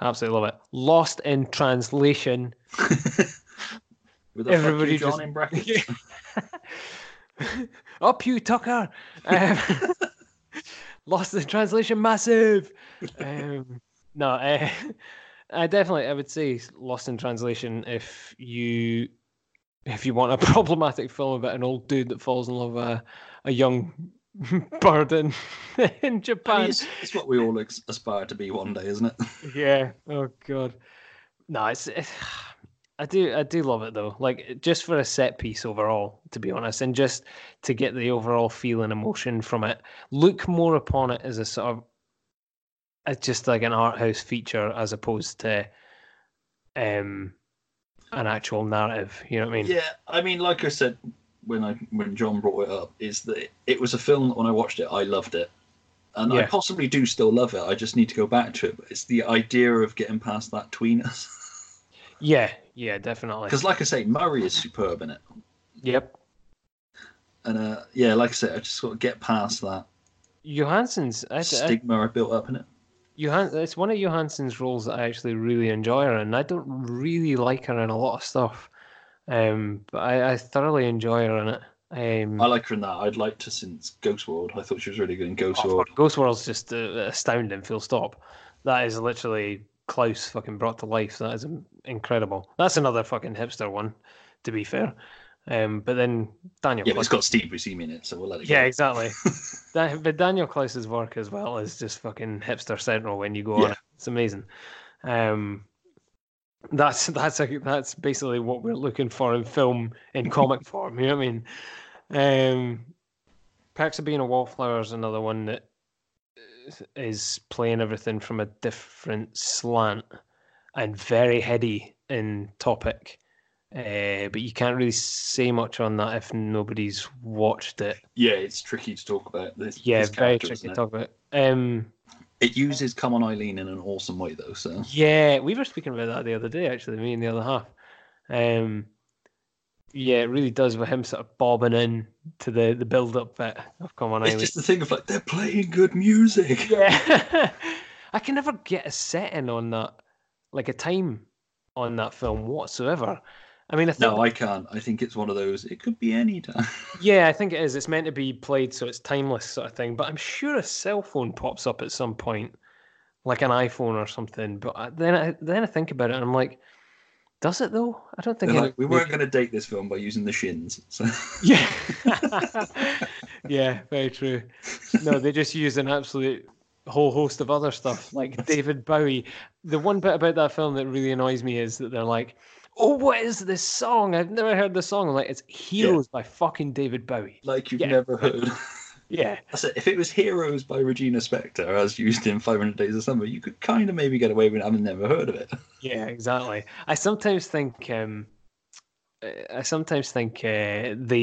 absolutely love it. Lost in Translation. With everybody you, John, just... in brackets. Up you, Tucker. Lost in Translation, massive. No, I would say Lost in Translation if you want a problematic film about an old dude that falls in love with a young bird in Japan. I mean, it's what we all aspire to be one day, isn't it? Yeah. Oh God. No, it's I do love it though. Like, just for a set piece overall, to be honest, and just to get the overall feel and emotion from it. Look more upon it as a sort of, it's just like an art house feature as opposed to an actual narrative. You know what I mean? Yeah, I mean, like I said when John brought it up, is that it was a film that when I watched it, I loved it, and yeah. I possibly do still love it. I just need to go back to it. But it's the idea of getting past that tweeness. Yeah, yeah, definitely. Because, like I say, Murray is superb in it. Yep. And yeah, like I said, I just got to get past that. Johansson's stigma I built up in it. It's one of Johansson's roles that I actually really enjoy her in. I don't really like her in a lot of stuff, but I thoroughly enjoy her in it. I like her in that. I'd liked her since Ghost World. I thought she was really good in Ghost World. Ghost World's just astounding, full stop. That is literally Klaus fucking brought to life. That is incredible. That's another fucking hipster one, to be fair. But then Daniel. Yeah, but it's got Steve Buscemi in it, so we'll let it go. Yeah, exactly. But Daniel Klaus's work as well is just fucking hipster central when you go on it. It's amazing. That's basically what we're looking for in film in comic form. You know what I mean? Perks of Being a Wallflower is another one that is playing everything from a different slant and very heady in topic. But you can't really say much on that if nobody's watched it. Yeah, it's tricky to talk about. This very tricky to talk about. It uses Come On Eileen in an awesome way, though. So yeah, we were speaking about that the other day, actually, me and the other half. Yeah, it really does, with him sort of bobbing in to the build-up bit of Come On Eileen. It's just the thing of, like, they're playing good music. Yeah. I can never get a setting on that, like a time on that film whatsoever. I mean, I can't. I think it's one of those. It could be any time. Yeah, I think it is. It's meant to be played, so it's timeless sort of thing. But I'm sure a cell phone pops up at some point, like an iPhone or something. But then I think about it, and I'm like, does it though? I don't think. Like, we weren't going to date this film by using the Shins. So. Yeah. Yeah, very true. No, they just used an absolute whole host of other stuff, like David Bowie. The one bit about that film that really annoys me is that they're like, oh, what is this song? I've never heard this song. I'm like, it's Heroes by fucking David Bowie. Like, you've never heard. Yeah. That's it. If it was Heroes by Regina Spektor, as used in 500 Days of Summer, you could kind of maybe get away with it. I've never heard of it. Yeah, exactly. I sometimes think they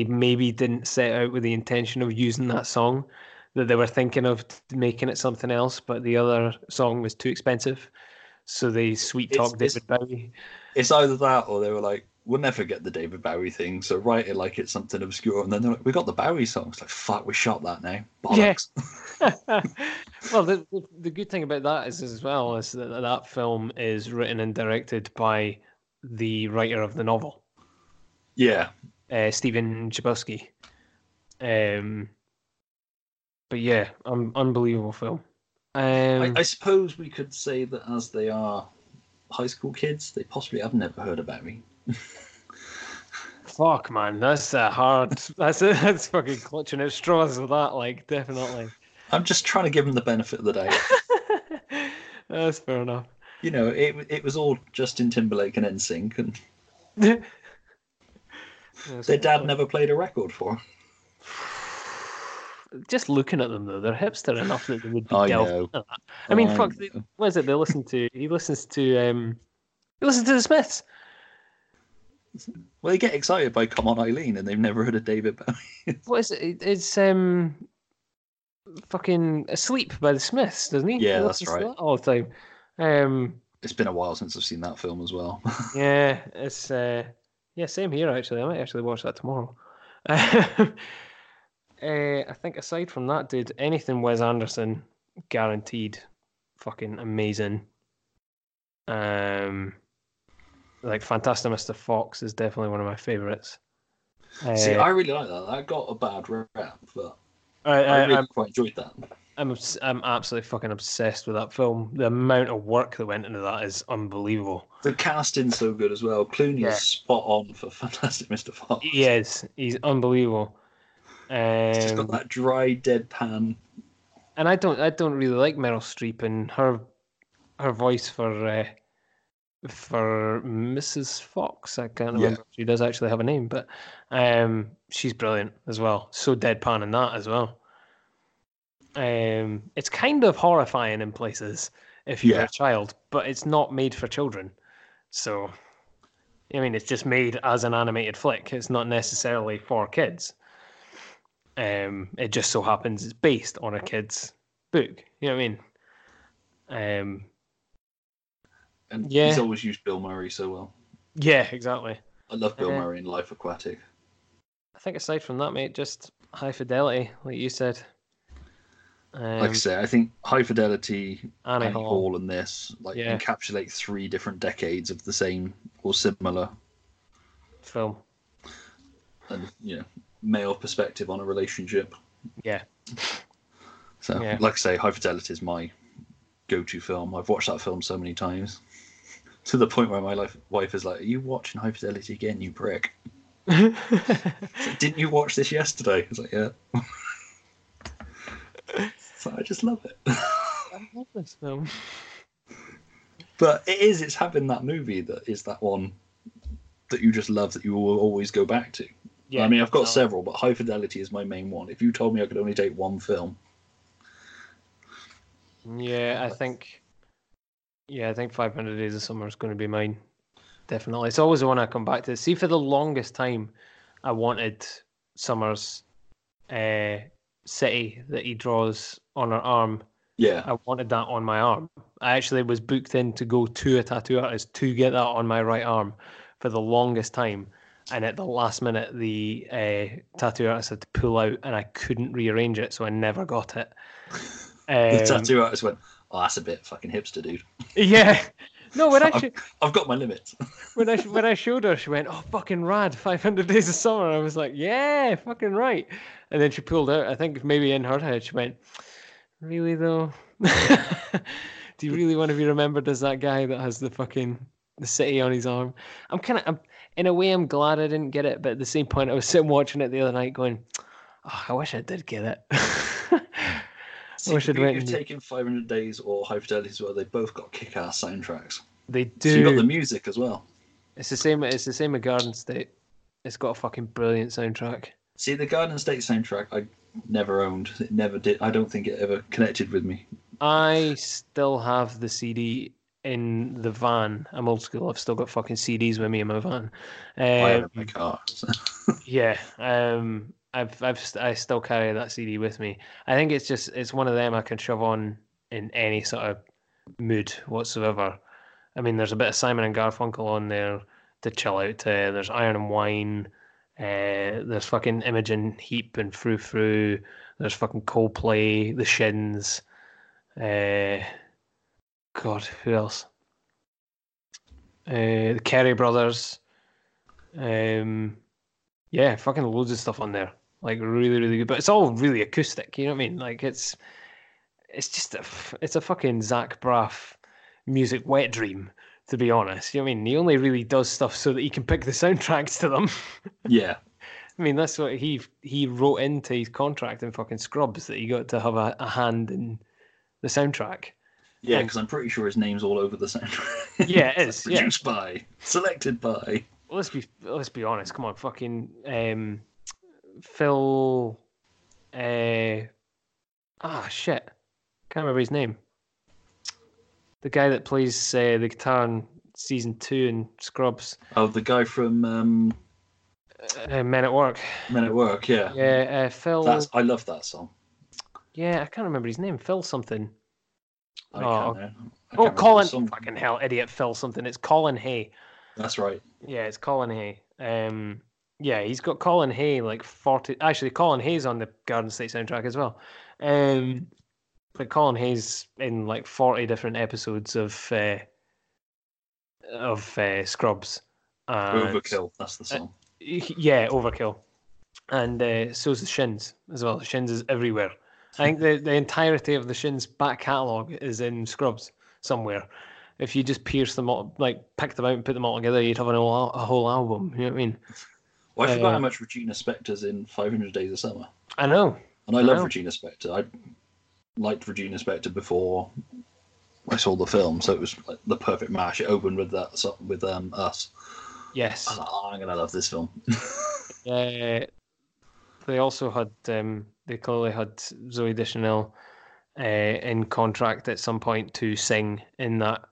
maybe didn't set out with the intention of using that song, that they were thinking of making it something else, but the other song was too expensive. So they sweet-talked David Bowie. It's either that, or they were like, we'll never get the David Bowie thing, so write it like it's something obscure. And then they're like, we got the Bowie songs. Like, fuck, we shot that now. Bollocks. Yeah. Well, the good thing about that is, as well, is that that film is written and directed by the writer of the novel. Yeah. Stephen Chbosky. But yeah, unbelievable film. I suppose we could say that as they are high school kids, they possibly have never heard about me. Fuck, man, that's hard. That's fucking clutching at straws with that, like, definitely. I'm just trying to give them the benefit of the day. That's fair enough. You know, it was all Justin Timberlake and NSYNC, and their dad never played a record for them. Just looking at them, though, they're hipster enough that they would be delving into that. I mean, fuck, what is it they listen to? He listens to the Smiths. Well, they get excited by Come On Eileen, and they've never heard of David Bowie. What is it? It's fucking Asleep by the Smiths, doesn't he? Yeah, that's right. That all the time. It's been a while since I've seen that film as well. Yeah, it's same here, actually. I might actually watch that tomorrow. I think aside from that, dude, anything Wes Anderson, guaranteed fucking amazing. Like Fantastic Mr. Fox is definitely one of my favourites. See, I really like that. That got a bad rap, but I really quite enjoyed that. I'm absolutely fucking obsessed with that film. The amount of work that went into that is unbelievable. The casting's so good as well. Clooney is spot on for Fantastic Mr. Fox. He is. He's unbelievable. He's just got that dry deadpan. And I don't really like Meryl Streep, and her voice for Mrs. Fox. I can't remember if she does actually have a name, but she's brilliant as well. So deadpan in that as well. It's kind of horrifying in places if you're a child, but it's not made for children. So, I mean, it's just made as an animated flick. It's not necessarily for kids. It just so happens it's based on a kid's book. You know what I mean? And he's always used Bill Murray so well. Yeah, exactly. I love Bill Murray in Life Aquatic. I think aside from that, mate, just High Fidelity, like you said. Like I say, I think High Fidelity, Annie Hall and this encapsulate three different decades of the same or similar film. And, male perspective on a relationship. Yeah. So, like I say, High Fidelity is my go-to film. I've watched that film so many times to the point where my wife is like, "Are you watching High Fidelity again, you prick?" Like, "Didn't you watch this yesterday?" I was like, "Yeah." I just love it. I love this film. But it's having that movie that is that one that you just love, that you will always go back to. Yeah, I mean, I've got several, but High Fidelity is my main one. If you told me I could only take one film. I think 500 Days of Summer is going to be mine. Definitely. It's always the one I come back to. See, for the longest time, I wanted Summer's city that he draws on her arm. Yeah, I wanted that on my arm. I actually was booked in to go to a tattoo artist to get that on my right arm for the longest time, and at the last minute the tattoo artist had to pull out and I couldn't rearrange it, so I never got it. The tattoo artist went, "Oh, that's a bit fucking hipster, dude." Yeah. No, when I've got my limits. When I showed her, she went, "Oh, fucking rad, 500 Days of Summer." I was like, "Yeah, fucking right." And then she pulled out, I think maybe in her head, she went, "Really, though? Do you really want to be remembered as that guy that has the fucking the city on his arm?" I'm in a way, I'm glad I didn't get it, but at the same point, I was sitting watching it the other night going, "Oh, I wish I did get it." You've taken 500 Days or High Fidelity as well. They both got kick-ass soundtracks. They do. So you got the music as well. It's the same with Garden State. It's got a fucking brilliant soundtrack. See, the Garden State soundtrack I never owned. It never did. I don't think it ever connected with me. I still have the CD in the van. I'm old school. I've still got fucking CDs with me in my van. I have my car. So. Yeah. I still carry that CD with me. I think it's one of them I can shove on in any sort of mood whatsoever. I mean, there's a bit of Simon and Garfunkel on there to chill out to. There's Iron and Wine. There's fucking Imogen Heap and Frou Frou. There's fucking Coldplay, The Shins. God, who else? The Carey Brothers. Yeah, fucking loads of stuff on there. Like, really, really good. But it's all really acoustic, you know what I mean? Like, it's just it's a fucking Zach Braff music wet dream, to be honest. You know what I mean? He only really does stuff so that he can pick the soundtracks to them. Yeah. I mean, that's what he wrote into his contract in fucking Scrubs, that he got to have a hand in the soundtrack. Yeah, because I'm pretty sure his name's all over the soundtrack. Yeah, it is. Produced by, selected by. Well, let's be honest. Come on, fucking Phil. Shit, can't remember his name. The guy that plays the guitar in season 2 in Scrubs. Oh, the guy from Men at Work. Men at Work, yeah. Yeah, Phil. I love that song. Yeah, I can't remember his name. Phil something. Colin. Fucking hell, idiot. Phil something. It's Colin Hay. That's right. Yeah, it's Colin Hay. He's got Colin Hay like 40. Actually, Colin Hay's on the Garden State soundtrack as well. But Colin Hayes in like 40 different episodes of Scrubs. And, Overkill, that's the song. Yeah, Overkill. And so's the Shins as well. The Shins is everywhere. I think the entirety of the Shins back catalogue is in Scrubs somewhere. If you just pierce them all, like pick them out and put them all together, you'd have a whole album. You know what I mean? Well, I forgot how much Regina Spektor's in 500 Days of Summer. I know. And I love Regina Spektor. I liked Regina Spektor before I saw the film, so it was like the perfect match. It opened with that with Us. Yes. I was like, I'm gonna love this film. They also had they clearly had Zooey Deschanel in contract at some point to sing in that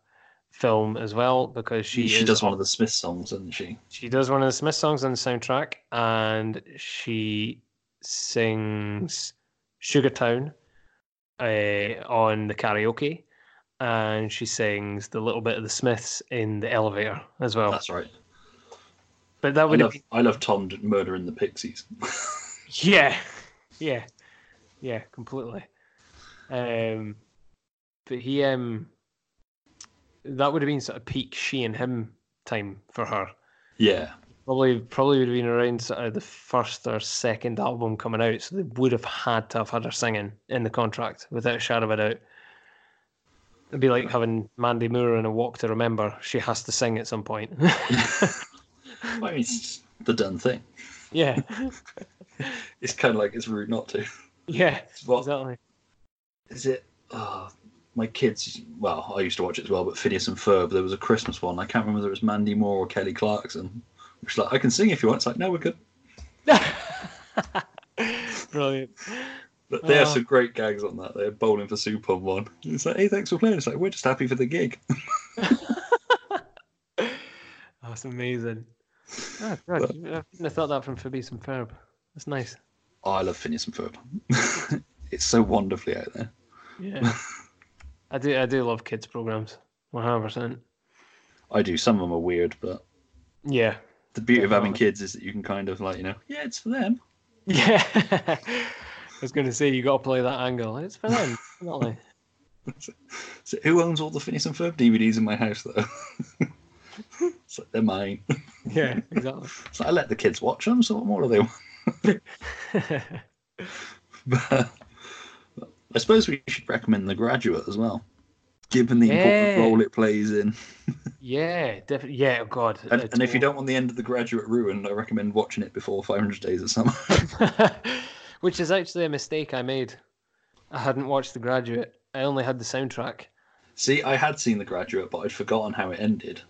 film as well, because she does one of the Smiths songs, doesn't she? She does one of the Smiths songs on the soundtrack, and she sings Sugartown on the karaoke, and she sings the little bit of the Smiths in the elevator as well. That's right. But that would I love Tom murdering the Pixies. yeah, completely. But he that would have been sort of peak she and him time for her. Yeah. Probably would have been around sort of the first or second album coming out, so they would have had her singing in the contract without a shadow of a doubt. It'd be like having Mandy Moore in A Walk to Remember. She has to sing at some point. I mean, it's the done thing. Yeah. It's kind of like it's rude not to. Yeah, but exactly. Is it... my kids, well, I used to watch it as well, but Phineas and Ferb, there was a Christmas one. I can't remember whether it was Mandy Moore or Kelly Clarkson. Which, like, I can sing if you want. It's like, no, we're good. Brilliant. But they have some great gags on that. They're bowling for soup on one. It's like, hey, thanks for playing. It's like, we're just happy for the gig. That's amazing. Oh, God, but, I wouldn't have thought that from Phineas and Ferb. That's nice. Oh, I love Phineas and Ferb. It's so wonderfully out there. Yeah. I do love kids' programs, 100%. I do. Some of them are weird, but yeah. The beauty of having kids is that you can kind of like, you know, yeah, it's for them. Yeah. I was going to say you got to play that angle. It's for them, definitely. So who owns all the Phineas and Ferb DVDs in my house, though? It's like, they're mine. Yeah, exactly. So I let the kids watch them. So what more do they want? But I suppose we should recommend The Graduate as well, given the important role it plays in. Yeah, definitely. Yeah, oh God. And if you don't want the end of The Graduate ruined, I recommend watching it before 500 Days of Summer. Which is actually a mistake I made. I hadn't watched The Graduate. I only had the soundtrack. See, I had seen The Graduate, but I'd forgotten how it ended.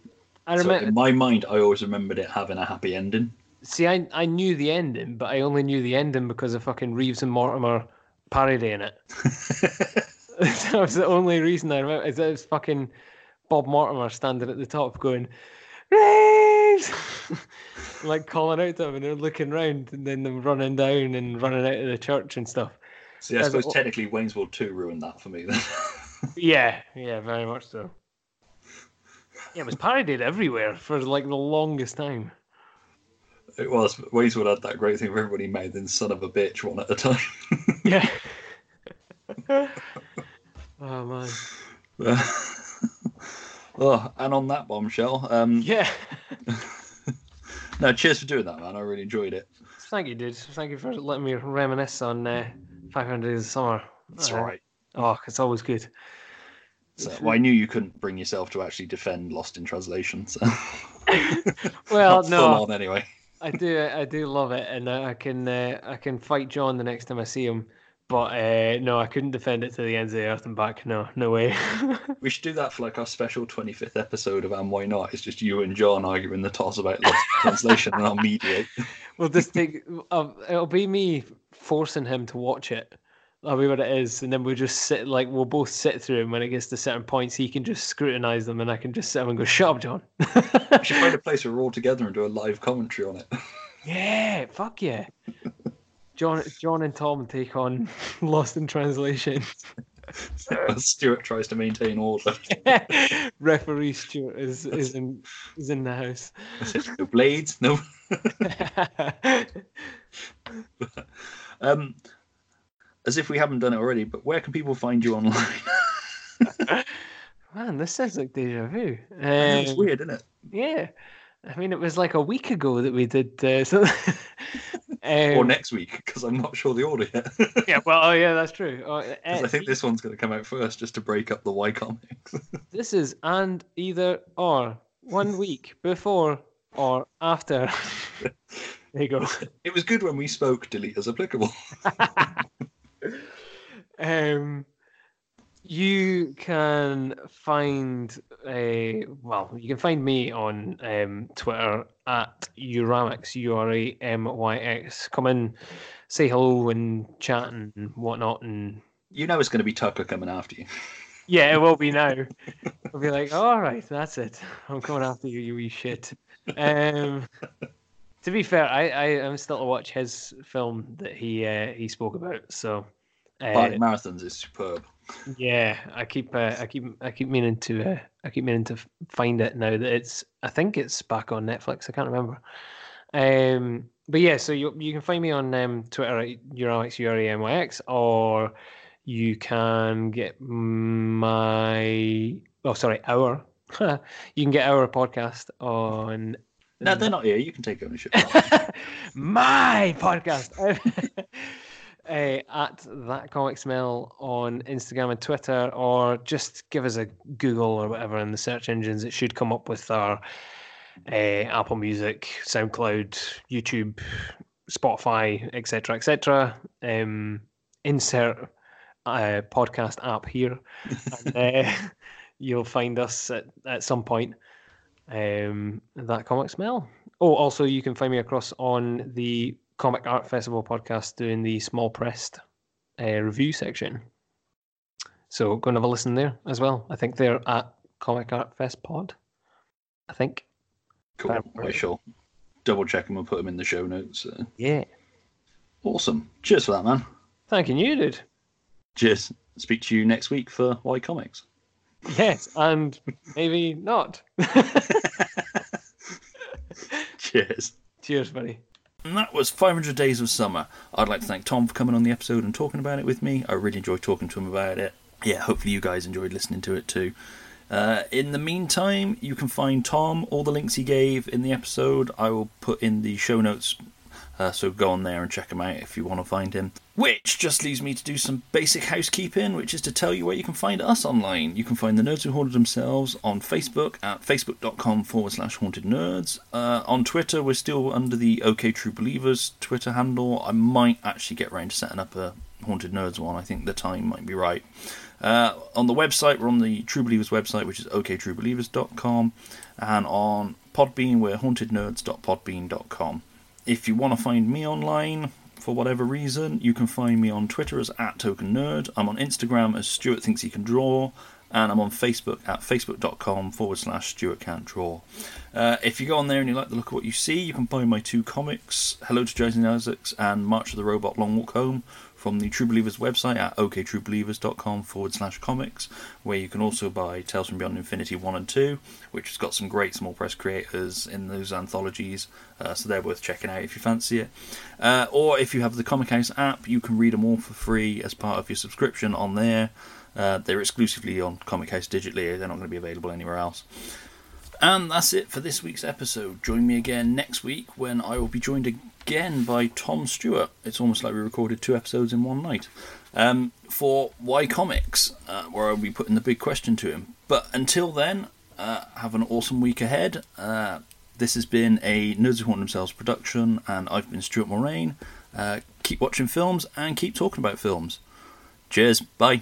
I remember. So in my mind, I always remembered it having a happy ending. See, I knew the ending, but I only knew the ending because of fucking Reeves and Mortimer parodying it. That was the only reason I remember. It was fucking Bob Mortimer standing at the top going, Reeves! Like calling out to him, and they're looking round, and then them running down and running out of the church and stuff. See, I suppose technically Wayne's World 2 ruined that for me then. yeah, very much so. Yeah, it was parodied everywhere for like the longest time. It was. Wayne's World had that great thing where everybody made then son of a bitch one at a time. Yeah. Oh, man. And on that bombshell. Yeah. No, cheers for doing that, man. I really enjoyed it. Thank you, dude. Thank you for letting me reminisce on 500 Days of Summer. That's right. Oh, it's always good. So, well, I knew you couldn't bring yourself to actually defend Lost in Translation. So. Well, not no. Full on anyway. I do love it, and I can fight John the next time I see him. But no, I couldn't defend it to the ends of the earth and back. No way. We should do that for like our special 25th episode of And Why Not. It's just you and John arguing the toss about Lost in Translation, and I'll mediate. We'll just take. It'll be me forcing him to watch it. That'll be what it is, and then we'll just sit, like, we'll both sit through them when it gets to certain points. He can just scrutinise them, and I can just sit and go, shut up, John. We should find a place where we're all together and do a live commentary on it. Yeah, fuck yeah. John and Tom take on Lost in Translation. Stuart tries to maintain order. Referee Stuart is in the house. No blades, no... as if we haven't done it already, but where can people find you online? Man, this sounds like deja vu. It's weird, isn't it? Yeah. I mean, it was like a week ago that we did something. Or next week, because I'm not sure the order yet. Yeah, well, oh yeah, that's true. I think this one's going to come out first, just to break up the Y comics. This is and either or. 1 week before or after. There you go. It was good when we spoke delete as applicable. You can find you can find me on Twitter at Uramix, Uramyx. Come and say hello and chat and whatnot, and you know it's going to be Tucker coming after you. Yeah, it will be now. I'll be like, all right, that's it. I'm coming after you, you wee shit. To be fair, I'm still to watch his film that he spoke about. So, Party Marathons is superb. Yeah, I keep meaning to find it now that it's. I think it's back on Netflix. I can't remember. But yeah, so you can find me on Twitter at Uramyx, Uramyx, or you can get our podcast on. No, they're not here. You can take ownership. My podcast. At That Comic Smell on Instagram and Twitter, or just give us a Google or whatever in the search engines. It should come up with our Apple Music, SoundCloud, YouTube, Spotify, etc., etc. Insert podcast app here, and you'll find us at some point. That Comic Smell. Oh, also you can find me across on the Comic Art Festival podcast doing the Small Pressed review section. So go and have a listen there as well. I think they're at Comic Art Fest Pod. I think. Cool. I shall double check them and put them in the show notes. Yeah. Awesome. Cheers for that, man. Thanking you, dude. Cheers. Speak to you next week for Why Comics. Yes, and maybe not. Cheers. Cheers, buddy. And that was 500 Days of Summer. I'd like to thank Tom for coming on the episode and talking about it with me. I really enjoyed talking to him about it. Yeah, hopefully you guys enjoyed listening to it too. In the meantime, you can find Tom, all the links he gave in the episode. I will put in the show notes, so go on there and check him out if you want to find him. Which just leaves me to do some basic housekeeping, which is to tell you where you can find us online. You can find the Nerds Who Haunted Themselves on Facebook at facebook.com/hauntednerds. On Twitter, we're still under the OK True Believers Twitter handle. I might actually get around to setting up a Haunted Nerds one. I think the time might be right. On the website, we're on the True Believers website, which is oktruebelievers.com. And on Podbean, we're hauntednerds.podbean.com. If you want to find me online... for whatever reason, you can find me on Twitter as @TokenNerd. I'm on Instagram as Stuart Thinks He Can Draw, and I'm on Facebook at facebook.com/StuartCan'tDraw. If you go on there and you like the look of what you see, you can buy my two comics, Hello to Jason Isaacs and March of the Robot Long Walk Home, from the True Believers website at oktruebelievers.com/comics, where you can also buy Tales from Beyond Infinity 1 and 2, which has got some great small press creators in those anthologies, so they're worth checking out if you fancy it. Or if you have the Comic House app, you can read them all for free as part of your subscription on there. They're exclusively on Comic House digitally, they're not going to be available anywhere else. And that's it for this week's episode. Join me again next week when I will be joined again by Tom Stewart. It's almost like we recorded two episodes in one night. For Why Comics, where I'll be putting the big question to him. But until then, have an awesome week ahead. This has been a Nerds Who Haunt Themselves production, and I've been Stuart Mulrain. Keep watching films and keep talking about films. Cheers. Bye.